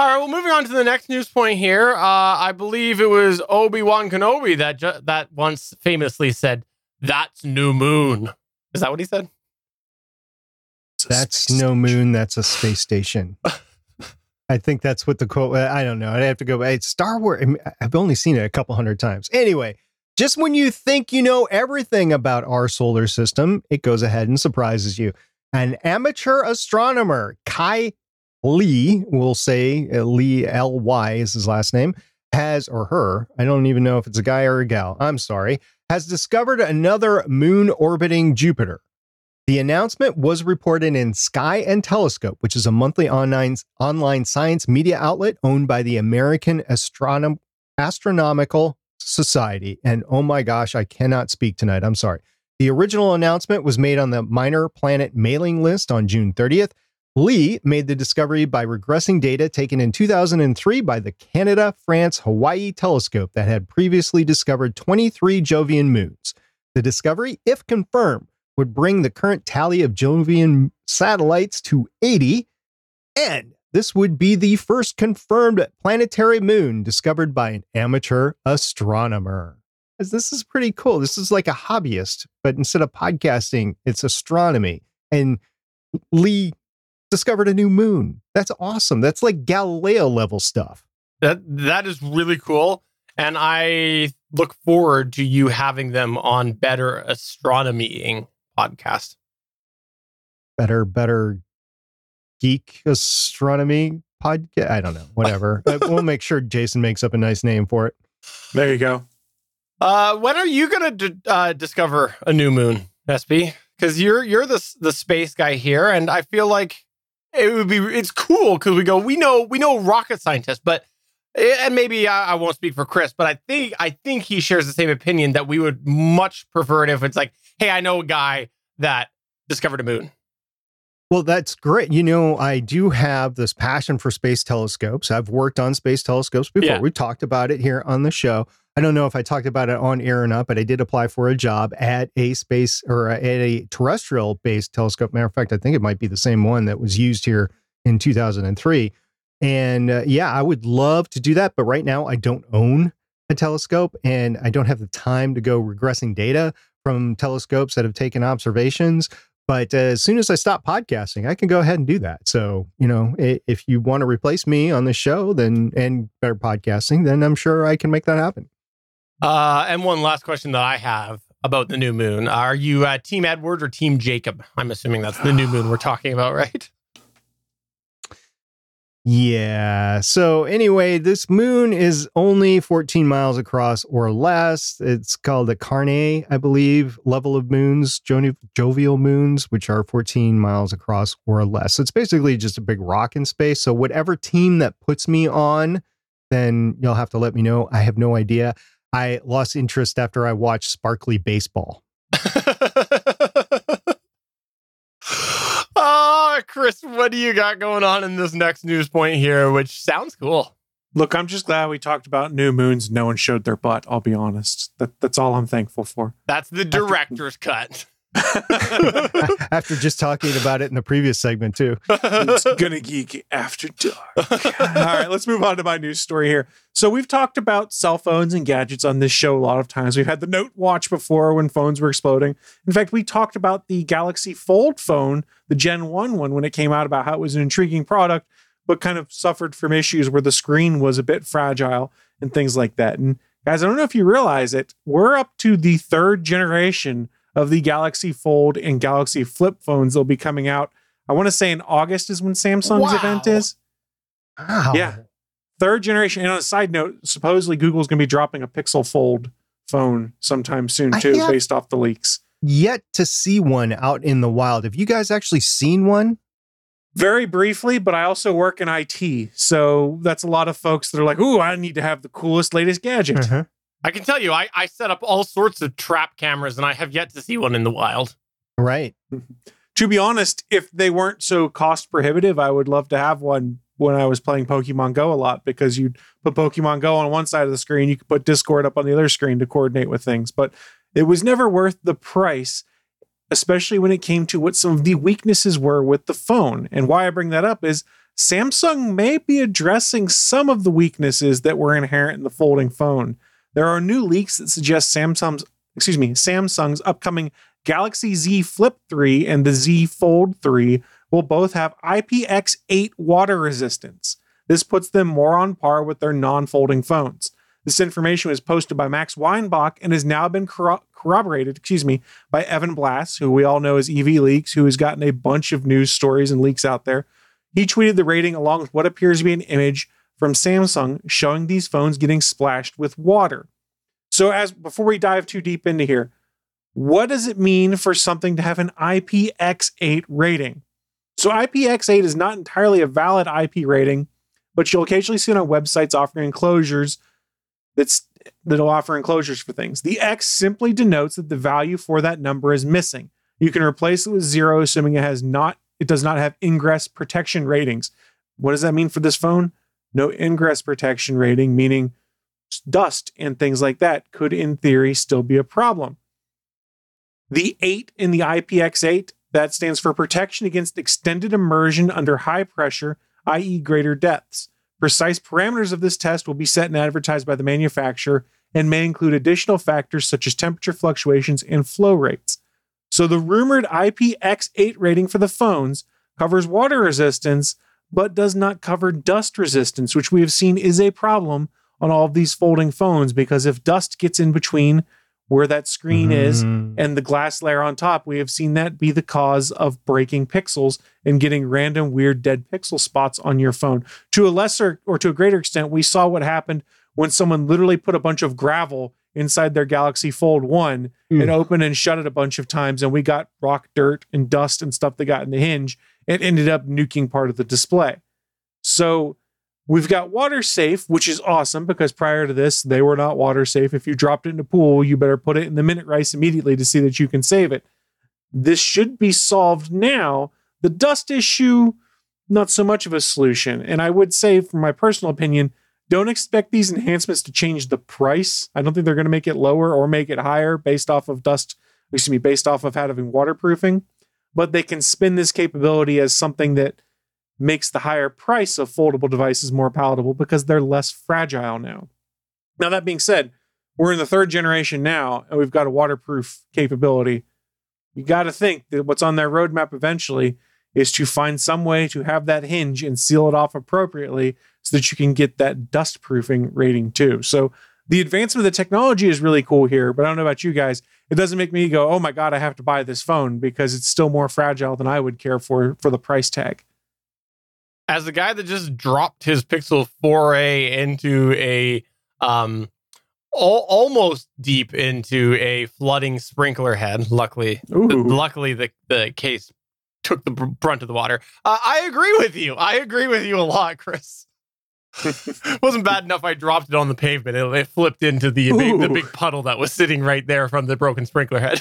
All right, well, moving on to the next news point here. I believe it was Obi-Wan Kenobi that once famously said, "That's new moon." Is that what he said? That's no moon. That's a space station. I think that's what the quote. I don't know. I'd have to go. It's Star Wars. I've only seen it a couple hundred times. Anyway, just when you think you know everything about our solar system, it goes ahead and surprises you. An amateur astronomer, Kai Lee, we'll say Lee, L-Y is his last name, has, or her, I don't even know if it's a guy or a gal, I'm sorry, has discovered another moon orbiting Jupiter. The announcement was reported in Sky and Telescope, which is a monthly online science media outlet owned by the American Astronomical Society. And oh my gosh, I cannot speak tonight. I'm sorry. The original announcement was made on the Minor Planet mailing list on June 30th. Lee made the discovery by regressing data taken in 2003 by the Canada, France, Hawaii telescope that had previously discovered 23 Jovian moons. The discovery, if confirmed, would bring the current tally of Jovian satellites to 80, and this would be the first confirmed planetary moon discovered by an amateur astronomer. As this is pretty cool. This is like a hobbyist, but instead of podcasting, it's astronomy. And Lee discovered a new moon. That's awesome. That's like Galileo level stuff. That is really cool. And I look forward to you having them on Better Astronomying podcast. Better Geek Astronomy podcast. I don't know. Whatever. We'll make sure Jason makes up a nice name for it. There you go. When are you going to discover a new moon, SP? Because you're the space guy here, and I feel like it's cool because we know rocket scientists, but and maybe I won't speak for Chris, but I think he shares the same opinion that we would much prefer it if it's like, hey, I know a guy that discovered a moon. Well, that's great. You know, I do have this passion for space telescopes. I've worked on space telescopes before. Yeah. We talked about it here on the show. I I don't know if I talked about it on air or not, but I did apply for a job at a space or at a terrestrial-based telescope. Matter of fact, I think it might be the same one that was used here in 2003. And yeah, I would love to do that. But right now I don't own a telescope and I don't have the time to go regressing data from telescopes that have taken observations. But as soon as I stop podcasting, I can go ahead and do that. So, you know, if you want to replace me on the show, then and Better Podcasting, then I'm sure I can make that happen. And one last question that I have about the new moon. Are you Team Edward or Team Jacob? I'm assuming that's the new moon we're talking about, right? Yeah. So anyway, this moon is only 14 miles across or less. It's called the Carne, I believe, level of moons, jovial moons, which are 14 miles across or less. So it's basically just a big rock in space. So whatever team that puts me on, then you'll have to let me know. I have no idea. I lost interest after I watched Sparkly Baseball. Chris, what do you got going on in this next news point here, which sounds cool? Look, I'm just glad we talked about new moons. No one showed their butt, I'll be honest. That's all I'm thankful for. That's the director's cut. After just talking about it in the previous segment, too. It's Gonna Geek After Dark. All right, let's move on to my news story here. So we've talked about cell phones and gadgets on this show a lot of times. We've had the Note Watch before when phones were exploding. In fact, we talked about the Galaxy Fold phone, the Gen 1 one, when it came out, about how it was an intriguing product, but kind of suffered from issues where the screen was a bit fragile and things like that. And guys, I don't know if you realize it, we're up to the third generation of the Galaxy Fold and Galaxy Flip phones. They'll be coming out, I want to say in August is when Samsung's event is. Wow. Yeah. Third generation. And on a side note, supposedly Google's going to be dropping a Pixel Fold phone sometime soon too, based off the leaks. Yet to see one out in the wild. Have you guys actually seen one? Very briefly, but I also work in IT. So that's a lot of folks that are like, ooh, I need to have the coolest, latest gadget. Uh-huh. I can tell you, I set up all sorts of trap cameras and I have yet to see one in the wild. Right. To be honest, if they weren't so cost prohibitive, I would love to have one when I was playing Pokemon Go a lot, because you'd put Pokemon Go on one side of the screen, you could put Discord up on the other screen to coordinate with things. But it was never worth the price, especially when it came to what some of the weaknesses were with the phone. And why I bring that up is Samsung may be addressing some of the weaknesses that were inherent in the folding phone. There are new leaks that suggest Samsung's upcoming Galaxy Z Flip 3 and the Z Fold 3 will both have IPX8 water resistance. This puts them more on par with their non-folding phones. This information was posted by Max Weinbach and has now been corroborated by Evan Blass, who we all know as EV Leaks, who has gotten a bunch of news stories and leaks out there. He tweeted the rating along with what appears to be an image from Samsung showing these phones getting splashed with water. So before we dive too deep into here, what does it mean for something to have an IPX8 rating? So IPX8 is not entirely a valid IP rating, but you'll occasionally see it on websites offering enclosures that'll offer enclosures for things. The X simply denotes that the value for that number is missing. You can replace it with 0, assuming it does not have ingress protection ratings. What does that mean for this phone? No ingress protection rating, meaning dust and things like that could, in theory, still be a problem. The 8 in the IPX8, that stands for protection against extended immersion under high pressure, i.e. greater depths. Precise parameters of this test will be set and advertised by the manufacturer and may include additional factors such as temperature fluctuations and flow rates. So the rumored IPX8 rating for the phones covers water resistance, but does not cover dust resistance, which we have seen is a problem on all of these folding phones, because if dust gets in between where that screen is and the glass layer on top, we have seen that be the cause of breaking pixels and getting random weird dead pixel spots on your phone. To a lesser or to a greater extent, we saw what happened when someone literally put a bunch of gravel inside their Galaxy Fold 1 and opened and shut it a bunch of times, and we got rock, dirt, and dust and stuff that got in the hinge. It ended up nuking part of the display. So we've got water safe, which is awesome, because prior to this, they were not water safe. If you dropped it in a pool, you better put it in the minute rice immediately to see that you can save it. This should be solved now. The dust issue, not so much of a solution. And I would say, from my personal opinion, Don't expect these enhancements to change the price. I don't think they're going to make it lower or make it higher based off of having waterproofing, but they can spin this capability as something that makes the higher price of foldable devices more palatable because they're less fragile now. Now, that being said, we're in the third generation now, and we've got a waterproof capability. You got to think that what's on their roadmap eventually is to find some way to have that hinge and seal it off appropriately so that you can get that dust proofing rating too. So the advancement of the technology is really cool here, but I don't know about you guys. It doesn't make me go, oh my God, I have to buy this phone because it's still more fragile than I would care for the price tag. As the guy that just dropped his Pixel 4a into a almost deep into a flooding sprinkler head, luckily the case took the brunt of the water. I agree with you. I agree with you a lot, Chris. It wasn't bad enough I dropped it on the pavement. It flipped into the big puddle that was sitting right there from the broken sprinkler head.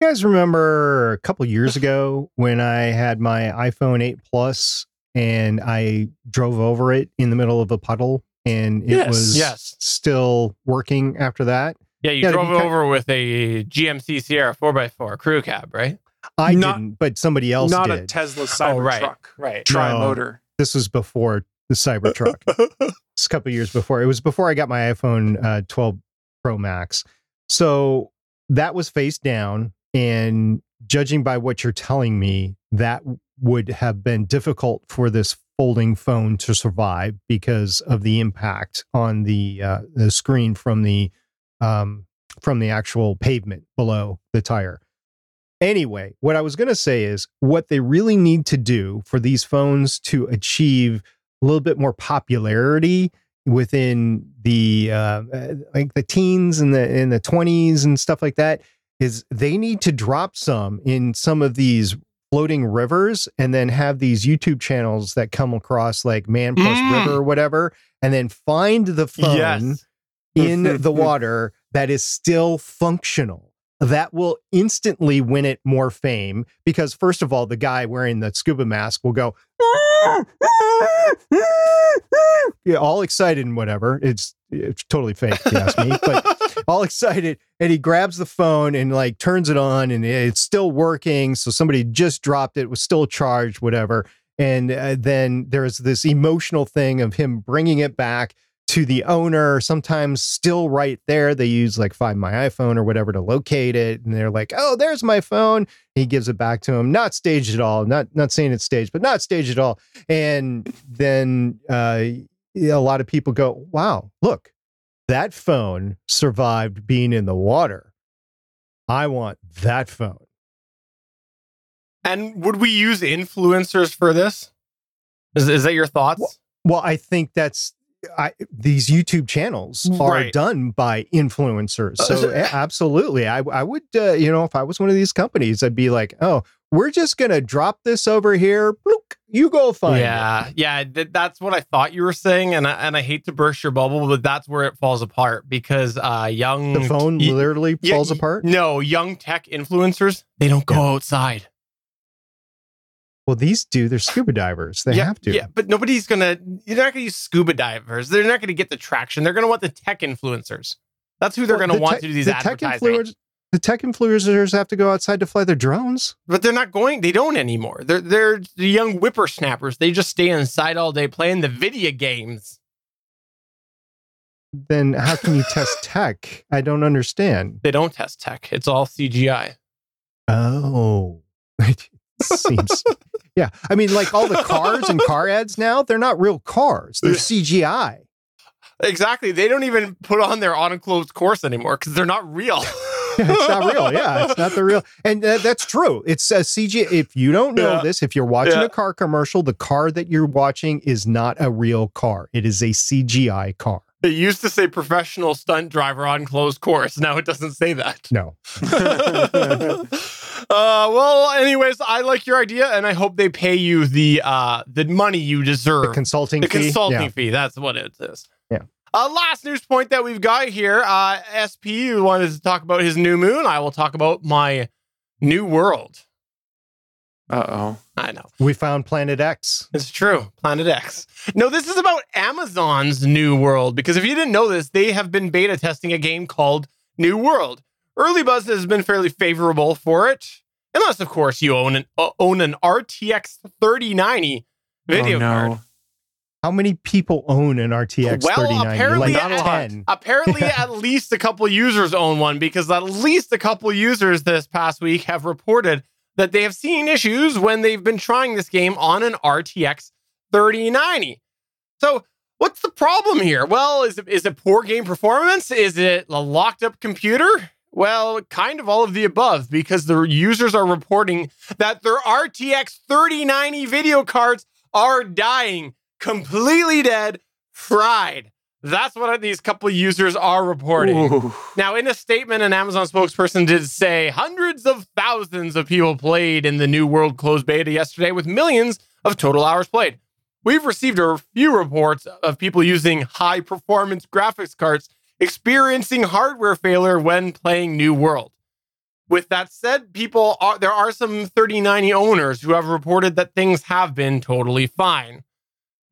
You guys remember a couple years ago when I had my iPhone 8 Plus and I drove over it in the middle of a puddle and it was still working after that? Yeah, you drove over with a GMC Sierra 4x4 crew cab, right? I didn't, but somebody else did. Not a Tesla Cybertruck. Right. Tri-motor. No, this was before the Cybertruck. It's a couple of years before. It was before I got my iPhone 12 Pro Max. So that was face down. And judging by what you're telling me, that would have been difficult for this folding phone to survive because of the impact on the screen from the actual pavement below the tire. Anyway, what I was going to say is what they really need to do for these phones to achieve a little bit more popularity within the like the teens and the 20s and stuff like that is they need to drop some in some of these floating rivers and then have these YouTube channels that come across like Man Plus River or whatever, and then find the phone in the water that is still functional. That will instantly win it more fame because, first of all, the guy wearing the scuba mask will go all excited and whatever. It's totally fake, if you ask me, but all excited. And he grabs the phone and like turns it on and it's still working. So somebody just dropped it, was still charged, whatever. And then there's this emotional thing of him bringing it back to the owner, sometimes still right there. They use like Find My iPhone or whatever to locate it. And they're like, oh, there's my phone. He gives it back to him. Not staged at all. Not saying it's staged, but not staged at all. And then a lot of people go, wow, look, that phone survived being in the water. I want that phone. And would we use influencers for this? Is that your thoughts? Well, I think that's, these YouTube channels are done by influencers. So absolutely. I would, if I was one of these companies, I'd be like, oh, we're just going to drop this over here. Bloop, you go find it. Yeah. That's what I thought you were saying. And I hate to burst your bubble, but that's where it falls apart because the phone literally falls apart. No, young tech influencers, they don't go outside. Well, these do. They're scuba divers. They have to. Yeah, but you're not going to use scuba divers. They're not going to get the traction. They're going to want the tech influencers. That's who they're going to want to do these advertising. The tech influencers have to go outside to fly their drones. But they're not going. They don't anymore. They're the young whippersnappers. They just stay inside all day playing the video games. Then how can you test tech? I don't understand. They don't test tech. It's all CGI. Oh. Seems. Yeah. I mean, like all the cars and car ads now, they're not real cars. They're CGI. Exactly. They don't even put on their on-clothes course anymore because they're not real. It's not real. Yeah. It's not the real. And that's true. It's CGI. If you don't know this, if you're watching a car commercial, the car that you're watching is not a real car. It is a CGI car. It used to say professional stunt driver on closed course. Now it doesn't say that. No. Well, anyways, I like your idea, and I hope they pay you the money you deserve. The consulting fee. That's what it is. Yeah. Last news point that we've got here. SP wanted to talk about his new moon. I will talk about my new world. Uh-oh. I know. We found Planet X. It's true. Planet X. No, this is about Amazon's New World, because if you didn't know this, they have been beta testing a game called New World. Early buzz has been fairly favorable for it. Unless, of course, you own an RTX 3090 video card. How many people own an RTX 3090? Well, apparently, like at least a couple users own one, because at least a couple users this past week have reported that they have seen issues when they've been trying this game on an RTX 3090. So what's the problem here? Well, is it poor game performance? Is it a locked up computer? Well, kind of all of the above, because the users are reporting that their RTX 3090 video cards are dying, completely dead, fried. That's what these couple of users are reporting. Ooh. Now, in a statement, an Amazon spokesperson did say hundreds of thousands of people played in the New World closed beta yesterday, with millions of total hours played. We've received a few reports of people using high-performance graphics cards experiencing hardware failure when playing New World. With that said, there are some 3090 owners who have reported that things have been totally fine.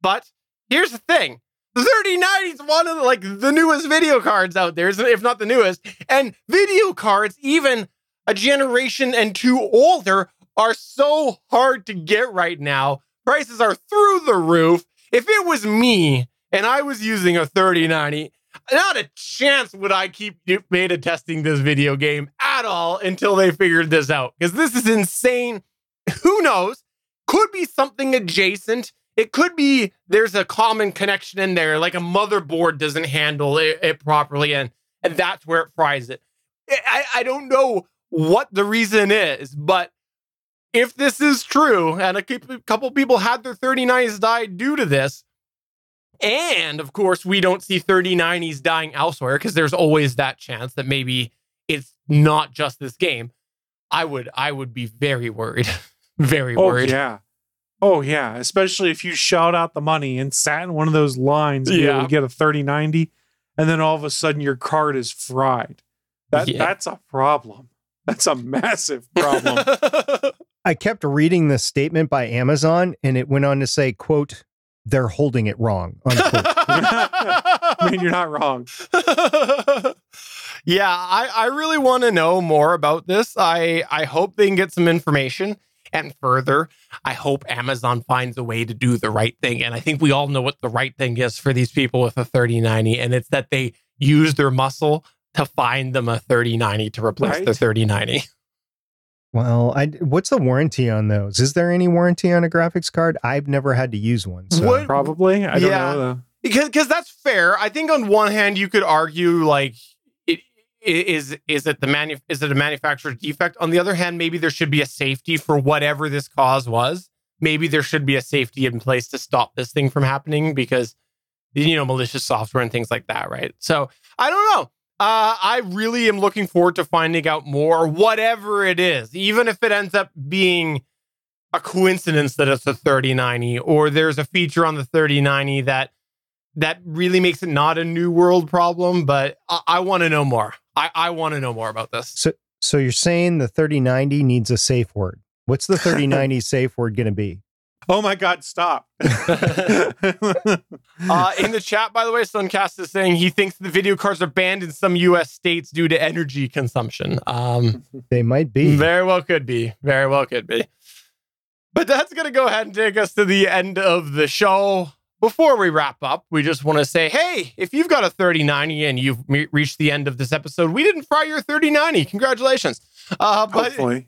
But here's the thing. The 3090 is one of the newest video cards out there, if not the newest. And video cards, even a generation and two older, are so hard to get right now. Prices are through the roof. If it was me and I was using a 3090, not a chance would I keep beta testing this video game at all until they figured this out. Because this is insane. Who knows? Could be something adjacent. It could be there's a common connection in there, like a motherboard doesn't handle it properly, and that's where it fries it. I don't know what the reason is, but if this is true, and a couple people had their 3090s die due to this, and of course we don't see 3090s dying elsewhere, because there's always that chance that maybe it's not just this game, I would be very worried. Very worried. Oh, yeah. Especially if you shout out the money and sat in one of those lines and you get a 3090, and then all of a sudden your card is fried. That's a problem. That's a massive problem. I kept reading this statement by Amazon, and it went on to say, quote, "They're holding it wrong," unquote. I mean, you're not wrong. I really want to know more about this. I hope they can get some information. And further, I hope Amazon finds a way to do the right thing. And I think we all know what the right thing is for these people with a 3090. And it's that they use their muscle to find them a 3090 to replace the 3090. Well, what's the warranty on those? Is there any warranty on a graphics card? I've never had to use one. So. Probably. I don't know, though. Because that's fair. I think on one hand, you could argue, like, Is it a manufacturer's defect? On the other hand, maybe there should be a safety for whatever this cause was. Maybe there should be a safety in place to stop this thing from happening, because, you know, malicious software and things like that, right? So I don't know. I really am looking forward to finding out more, whatever it is, even if it ends up being a coincidence that it's a 3090 or there's a feature on the 3090 that really makes it not a New World problem, but I want to know more. I want to know more about this. So you're saying the 3090 needs a safe word. What's the 3090 safe word going to be? Oh my God, stop. In the chat, by the way, Suncast is saying he thinks the video cards are banned in some U.S. states due to energy consumption. They might be. Very well could be. But that's going to go ahead and take us to the end of the show. Before we wrap up, we just want to say, hey, if you've got a 3090 and you've reached the end of this episode, we didn't fry your 3090. Congratulations. But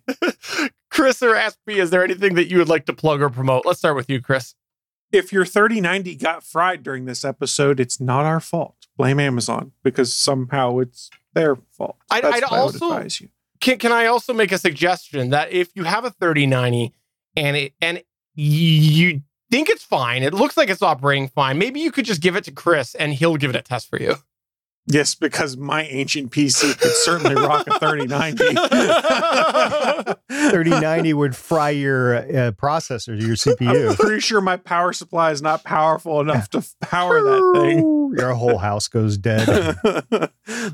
Chris or SP, is there anything that you would like to plug or promote? Let's start with you, Chris. If your 3090 got fried during this episode, it's not our fault. Blame Amazon, because somehow it's their fault. I'd also advise you. Can I also make a suggestion that if you have a 3090 and you think it's fine, it looks like it's operating fine, maybe you could just give it to Chris and he'll give it a test for you. Yes, because my ancient PC could certainly rock a 3090. 3090 would fry your processor, your CPU. I'm pretty sure my power supply is not powerful enough to power that thing. Your whole house goes dead.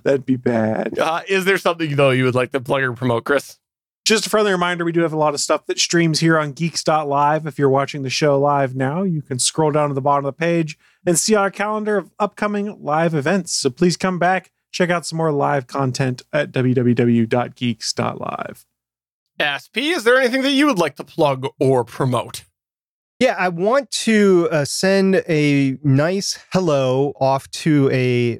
That'd be bad. Is there something, though, you would like to plug or promote, Chris? Just a friendly reminder, we do have a lot of stuff that streams here on geeks.live. If you're watching the show live now, you can scroll down to the bottom of the page and see our calendar of upcoming live events. So please come back, check out some more live content at www.geeks.live. SP, is there anything that you would like to plug or promote? Yeah, I want to send a nice hello off to a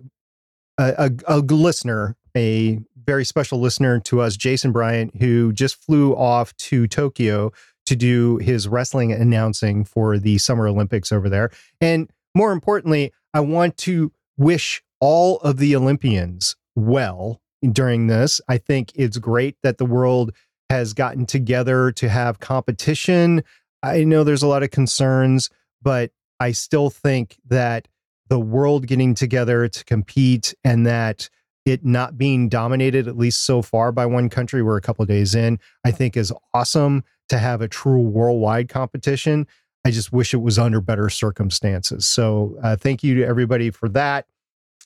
listener, a very special listener to us, Jason Bryant, who just flew off to Tokyo to do his wrestling announcing for the Summer Olympics over there. And more importantly, I want to wish all of the Olympians well during this. I think it's great that the world has gotten together to have competition. I know there's a lot of concerns, but I still think that the world getting together to compete and that it not being dominated, at least so far, by one country, we're a couple of days in, I think is awesome to have a true worldwide competition. I just wish it was under better circumstances. So thank you to everybody for that.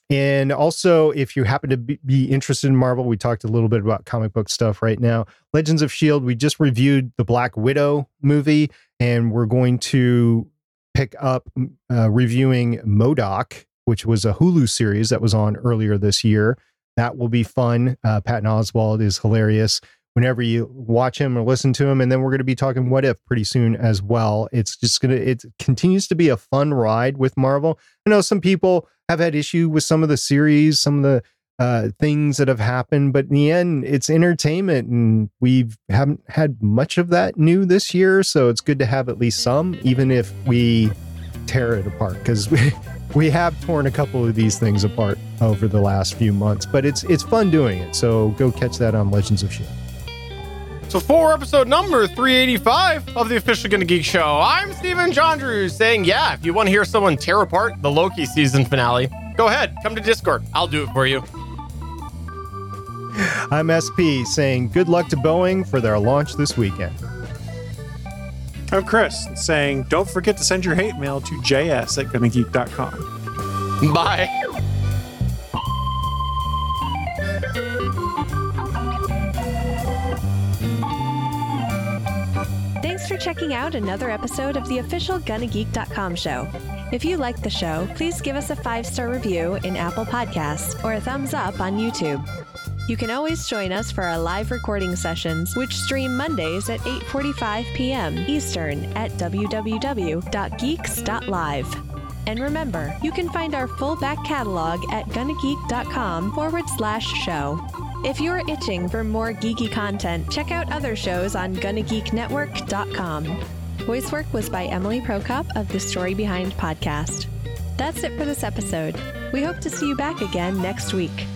And also, if you happen to be interested in Marvel, we talked a little bit about comic book stuff right now. Legends of S.H.I.E.L.D., we just reviewed the Black Widow movie, and we're going to pick up reviewing MODOK, which was a Hulu series that was on earlier this year. That will be fun. Patton Oswalt is hilarious whenever you watch him or listen to him. And then we're going to be talking What If pretty soon as well. It's just going to, it continues to be a fun ride with Marvel. I know some people have had issue with some of the series, some of the things that have happened, but in the end, it's entertainment, and we haven't had much of that new this year. So it's good to have at least some, even if we tear it apart, because we have torn a couple of these things apart over the last few months, but it's fun doing it. So go catch that on Legends of S.H.I.E.L.D. So for episode number 385 of the official Gonna Geek Show, I'm Stephen John Drew saying, yeah, if you want to hear someone tear apart the Loki season finale, go ahead, come to Discord. I'll do it for you. I'm SP saying good luck to Boeing for their launch this weekend. I'm Chris saying don't forget to send your hate mail to js at GonnaGeek.com. Bye. Thanks for checking out another episode of the official GonnaGeek.com show. If you liked the show, please give us a 5-star review in Apple Podcasts or a thumbs up on YouTube. You can always join us for our live recording sessions, which stream Mondays at 8:45 p.m. Eastern at www.geeks.live. And remember, you can find our full back catalog at GonnaGeek.com/show. If you're itching for more geeky content, check out other shows on GonnaGeekNetwork.com. Voice work was by Emily Prokop of the Story Behind podcast. That's it for this episode. We hope to see you back again next week.